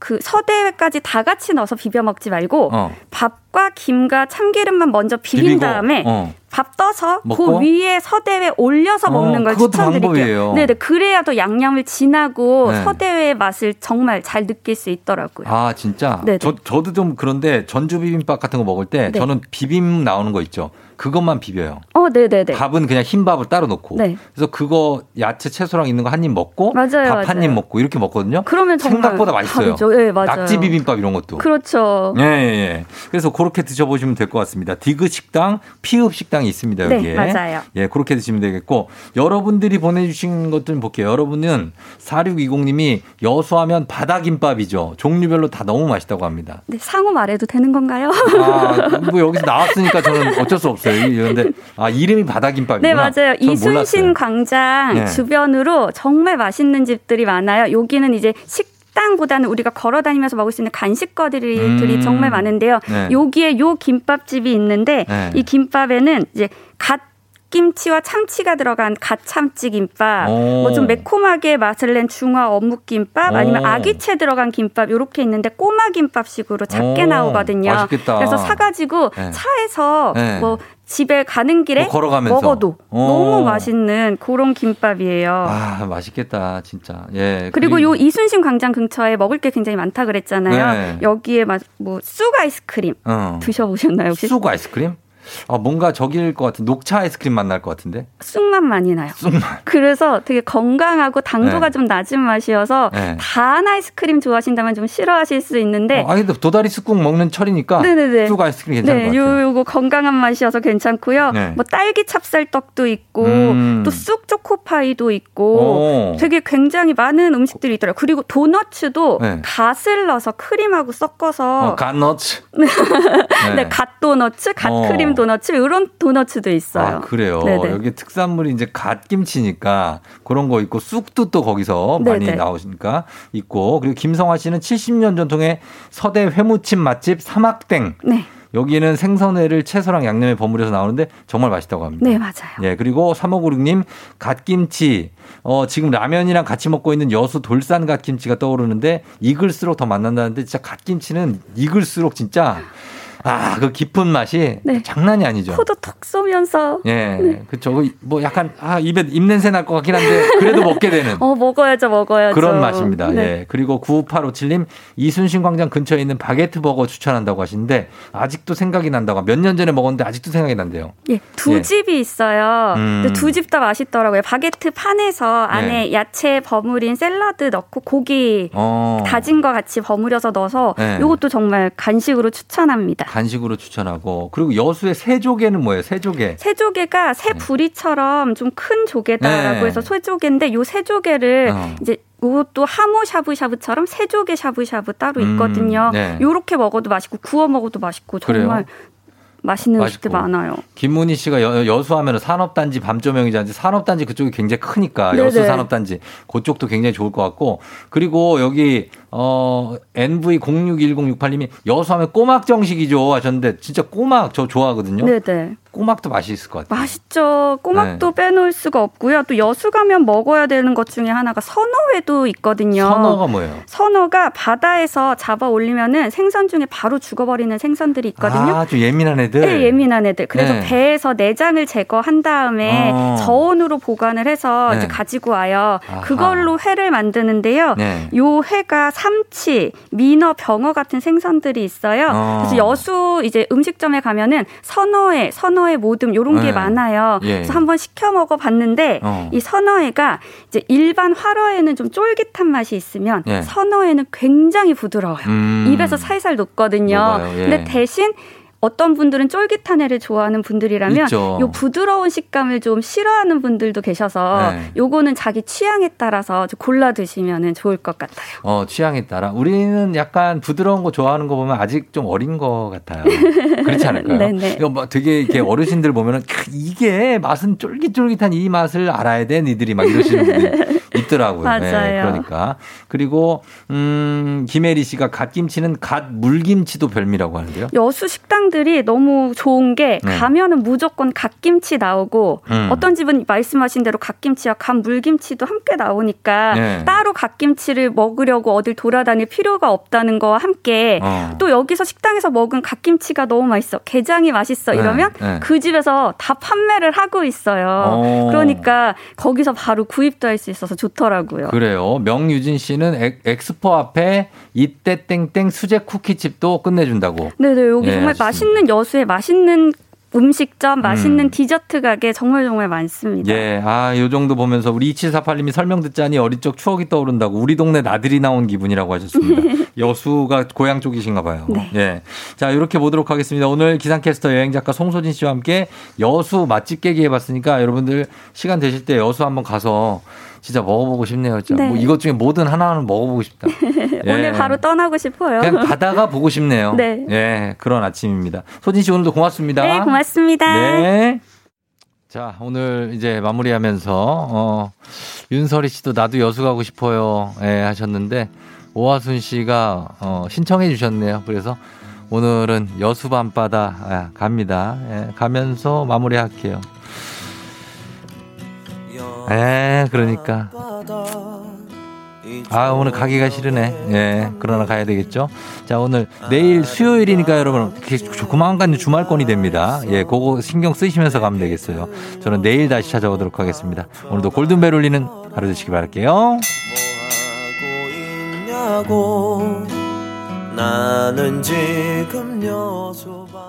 그 서대까지 다 같이 넣어서 비벼 먹지 말고 밥과 김과 참기름만 먼저 비빈 다음에 밥 떠서 먹고? 그 위에 서대회 올려서 먹는 걸 추천드릴게요. 방법이에요. 네네, 그래야 또 양념을 진하고 서대회의 맛을 정말 잘 느낄 수 있더라고요. 아, 진짜? 네. 저도 좀 그런데 전주 비빔밥 같은 거 먹을 때 저는 비빔 나오는 거 있죠. 그것만 비벼요. 네네네. 밥은 그냥 흰밥을 따로 넣고. 그래서 그거 야채 채소랑 있는 거 한 입 먹고 밥 한 입 먹고 이렇게 먹거든요. 그러면 정말 생각보다 맛있어요. 네, 맞아요. 낙지 비빔밥 이런 것도. 그렇죠. 예. 그래서 그렇게 드셔보시면 될 것 같습니다. 디귿 식당, 피읍 식당 있습니다. 여기에. 네, 맞아요. 예, 그렇게 드시면 되겠고, 여러분들이 보내주신 것 좀 볼게요. 여러분은 4620님이 여수하면 바다김밥이죠. 종류별로 다 너무 맛있다고 합니다. 네, 상호 말해도 되는 건가요? 아, 뭐 여기서 나왔으니까 저는 어쩔 수 없어요. 그런데 아, 이름이 바다김밥이구나. 네, 맞아요. 이순신광장 주변으로 정말 맛있는 집들이 많아요. 여기는 이제 식당보다는 우리가 걸어다니면서 먹을 수 있는 간식거리들이 정말 많은데요. 여기에 요 김밥집이 있는데 이 김밥에는 이제 갓김치와 참치가 들어간 갓참치 김밥, 뭐 좀 매콤하게 맛을 낸 중화 어묵 김밥, 아니면 아귀채 들어간 김밥 이렇게 있는데 꼬마 김밥식으로 작게 나오거든요. 맛있겠다. 그래서 사가지고 차에서 뭐 집에 가는 길에 먹어도 너무 맛있는 그런 김밥이에요. 아, 맛있겠다 진짜. 예. 그리고 요 이순신 광장 근처에 먹을 게 굉장히 많다 그랬잖아요. 여기에 뭐 쑥 아이스크림 드셔보셨나요 혹시? 쑥 아이스크림? 아, 뭔가 저기일 것 같은 녹차 아이스크림 맛 날 것 같은데? 쑥맛 많이 나요. 쑥맛. 그래서 되게 건강하고 당도가 네. 좀 낮은 맛이어서 네. 단 아이스크림 좋아하신다면 좀 싫어하실 수 있는데. 아, 근데 도다리 쑥국 먹는 철이니까 네네네. 쑥 아이스크림 괜찮을 네, 것 같아요. 요거 건강한 맛이어서 괜찮고요. 네. 뭐 딸기 찹쌀떡도 있고 또 쑥 초코파이도 있고 오. 되게 굉장히 많은 음식들이 있더라고요. 그리고 도너츠도 네. 갓을 넣어서 크림하고 섞어서. 갓너츠? 네. 네, 갓도너츠, 갓크림 도너츠 이런 도너츠도 있어요. 아, 그래요. 네네. 여기 특산물이 이제 갓김치니까 그런 거 있고 쑥도 또 거기서 네네. 많이 나오시니까 있고 그리고 김성화 씨는 70년 전통의 서대 회무침 맛집 삼학땡. 네. 여기는 생선회를 채소랑 양념에 버무려서 나오는데 정말 맛있다고 합니다. 네, 맞아요. 예, 그리고 3556님 갓김치. 지금 라면이랑 같이 먹고 있는 여수 돌산 갓김치가 떠오르는데 익을수록 더 맛난다는데 진짜 갓김치는 익을수록 진짜 아, 그 깊은 맛이 네. 장난이 아니죠. 코도 톡 쏘면서. 예, 네. 그렇죠. 뭐 약간 아, 입에 입냄새 날 것 같긴 한데 그래도 먹게 되는. 먹어야죠, 먹어야죠. 그런 맛입니다. 네. 예. 그리고 95857님 이순신광장 근처에 있는 바게트 버거 추천한다고 하시는데 아직도 생각이 난다고. 몇 년 전에 먹었는데 아직도 생각이 난대요. 예, 두 예. 집이 있어요. 두 집 다 맛있더라고요. 바게트 판에서 안에 예. 야채 버무린 샐러드 넣고 고기 다진 거 같이 버무려서 넣어서 예. 이것도 정말 간식으로 추천합니다. 간식으로 추천하고 그리고 여수의 새조개는 뭐예요? 새조개. 새조개가 새부리처럼 좀 큰 조개다라고 네. 해서 새조개인데 요 새조개를 이제 이것도 하모 샤브샤브처럼 새조개 샤브샤브 따로 있거든요. 요렇게 네. 먹어도 맛있고 구워 먹어도 맛있고 정말 그래요? 맛있는 음식들 많아요. 김문희 씨가 여수하면 산업단지 밤조명이자든지 산업단지 그쪽이 굉장히 크니까 네네. 여수산업단지 그쪽도 굉장히 좋을 것 같고 그리고 여기 NV061068님이 여수하면 꼬막 정식이죠 하셨는데 진짜 꼬막 저 좋아하거든요. 네네. 꼬막도 맛있을 것 같아요. 맛있죠. 꼬막도 네. 빼놓을 수가 없고요. 또 여수 가면 먹어야 되는 것 중에 하나가 선어회도 있거든요. 선어가 뭐예요? 선어가 바다에서 잡아 올리면은 생선 중에 바로 죽어버리는 생선들이 있거든요. 아, 좀 예민한 애들. 네, 예민한 애들. 그래서 네. 배에서 내장을 제거한 다음에 저온으로 보관을 해서 네. 이제 가지고 와요. 아하. 그걸로 회를 만드는데요. 네. 요 회가 삼치, 민어, 병어 같은 생선들이 있어요. 그래서 여수 이제 음식점에 가면은 선어회 모듬 이런 네. 게 많아요. 예. 그래서 한번 시켜 먹어봤는데 이 선어회가 이제 일반 활어회는 좀 쫄깃한 맛이 있으면 예. 선어회는 굉장히 부드러워요. 입에서 살살 녹거든요. 예. 근데 대신 어떤 분들은 쫄깃한 회를 좋아하는 분들이라면 있죠. 요 부드러운 식감을 좀 싫어하는 분들도 계셔서 네. 요거는 자기 취향에 따라서 골라 드시면 좋을 것 같아요. 취향에 따라. 우리는 약간 부드러운 거 좋아하는 거 보면 아직 좀 어린 거 같아요. 그렇지 않을까요? 네네. 되게 이렇게 어르신들 보면은 이게 맛은 쫄깃쫄깃한 이 맛을 알아야 돼 니들이 막 이러시는 분들 있더라고요. 맞아요. 네, 그러니까. 그리고 김혜리 씨가 갓김치는 갓 물김치도 별미라고 하는데요. 여수 식당들이 너무 좋은 게 가면은 무조건 갓김치 나오고 어떤 집은 말씀하신 대로 갓김치와 갓 물김치도 함께 나오니까 네. 따로 갓김치를 먹으려고 어딜 돌아다닐 필요가 없다는 거와 함께 또 여기서 식당에서 먹은 갓김치가 너무 맛있어. 게장이 맛있어. 이러면 그 집에서 다 판매를 하고 있어요. 그러니까 거기서 바로 구입도 할 수 있어서 좋더라고요. 그래요. 명유진 씨는 엑스포 앞에 이때 땡땡 수제 쿠키집도 끝내준다고. 네네. 여기 예, 정말 아셨습니다. 맛있는 여수에 맛있는 음식점, 맛있는 디저트 가게 정말 많습니다. 예. 아, 요 정도 보면서 우리 2748님이 설명 듣자니 어릴 적 추억이 떠오른다고 우리 동네 나들이 나온 기분이라고 하셨습니다. 여수가 고향 쪽이신가 봐요. 네. 예. 자, 이렇게 보도록 하겠습니다. 오늘 기상캐스터 여행작가 송소진 씨와 함께 여수 맛집 깨기 해봤으니까 여러분들 시간 되실 때 여수 한번 가서 진짜 먹어보고 싶네요. 진짜. 네. 뭐 이것 중에 뭐든 하나는 먹어보고 싶다. 예. 오늘 바로 떠나고 싶어요. 그냥 바다가 보고 싶네요. 네. 예, 그런 아침입니다. 소진 씨 오늘도 고맙습니다. 네, 고맙습니다. 네. 자, 오늘 이제 마무리하면서 윤설이 씨도 나도 여수 가고 싶어요. 예, 하셨는데 오하순 씨가 신청해 주셨네요. 그래서 오늘은 여수 밤바다 갑니다. 예, 가면서 마무리할게요. 예, 그러니까. 아, 오늘 가기가 싫으네. 예, 그러나 가야 되겠죠. 자, 오늘 내일 수요일이니까 여러분 조만간 주말권이 됩니다. 예, 그거 신경 쓰시면서 가면 되겠어요. 저는 내일 다시 찾아오도록 하겠습니다. 오늘도 골든벨 울리는 하루 되시길 바랄게요. 뭐하고 있냐고 나는 지금 여수바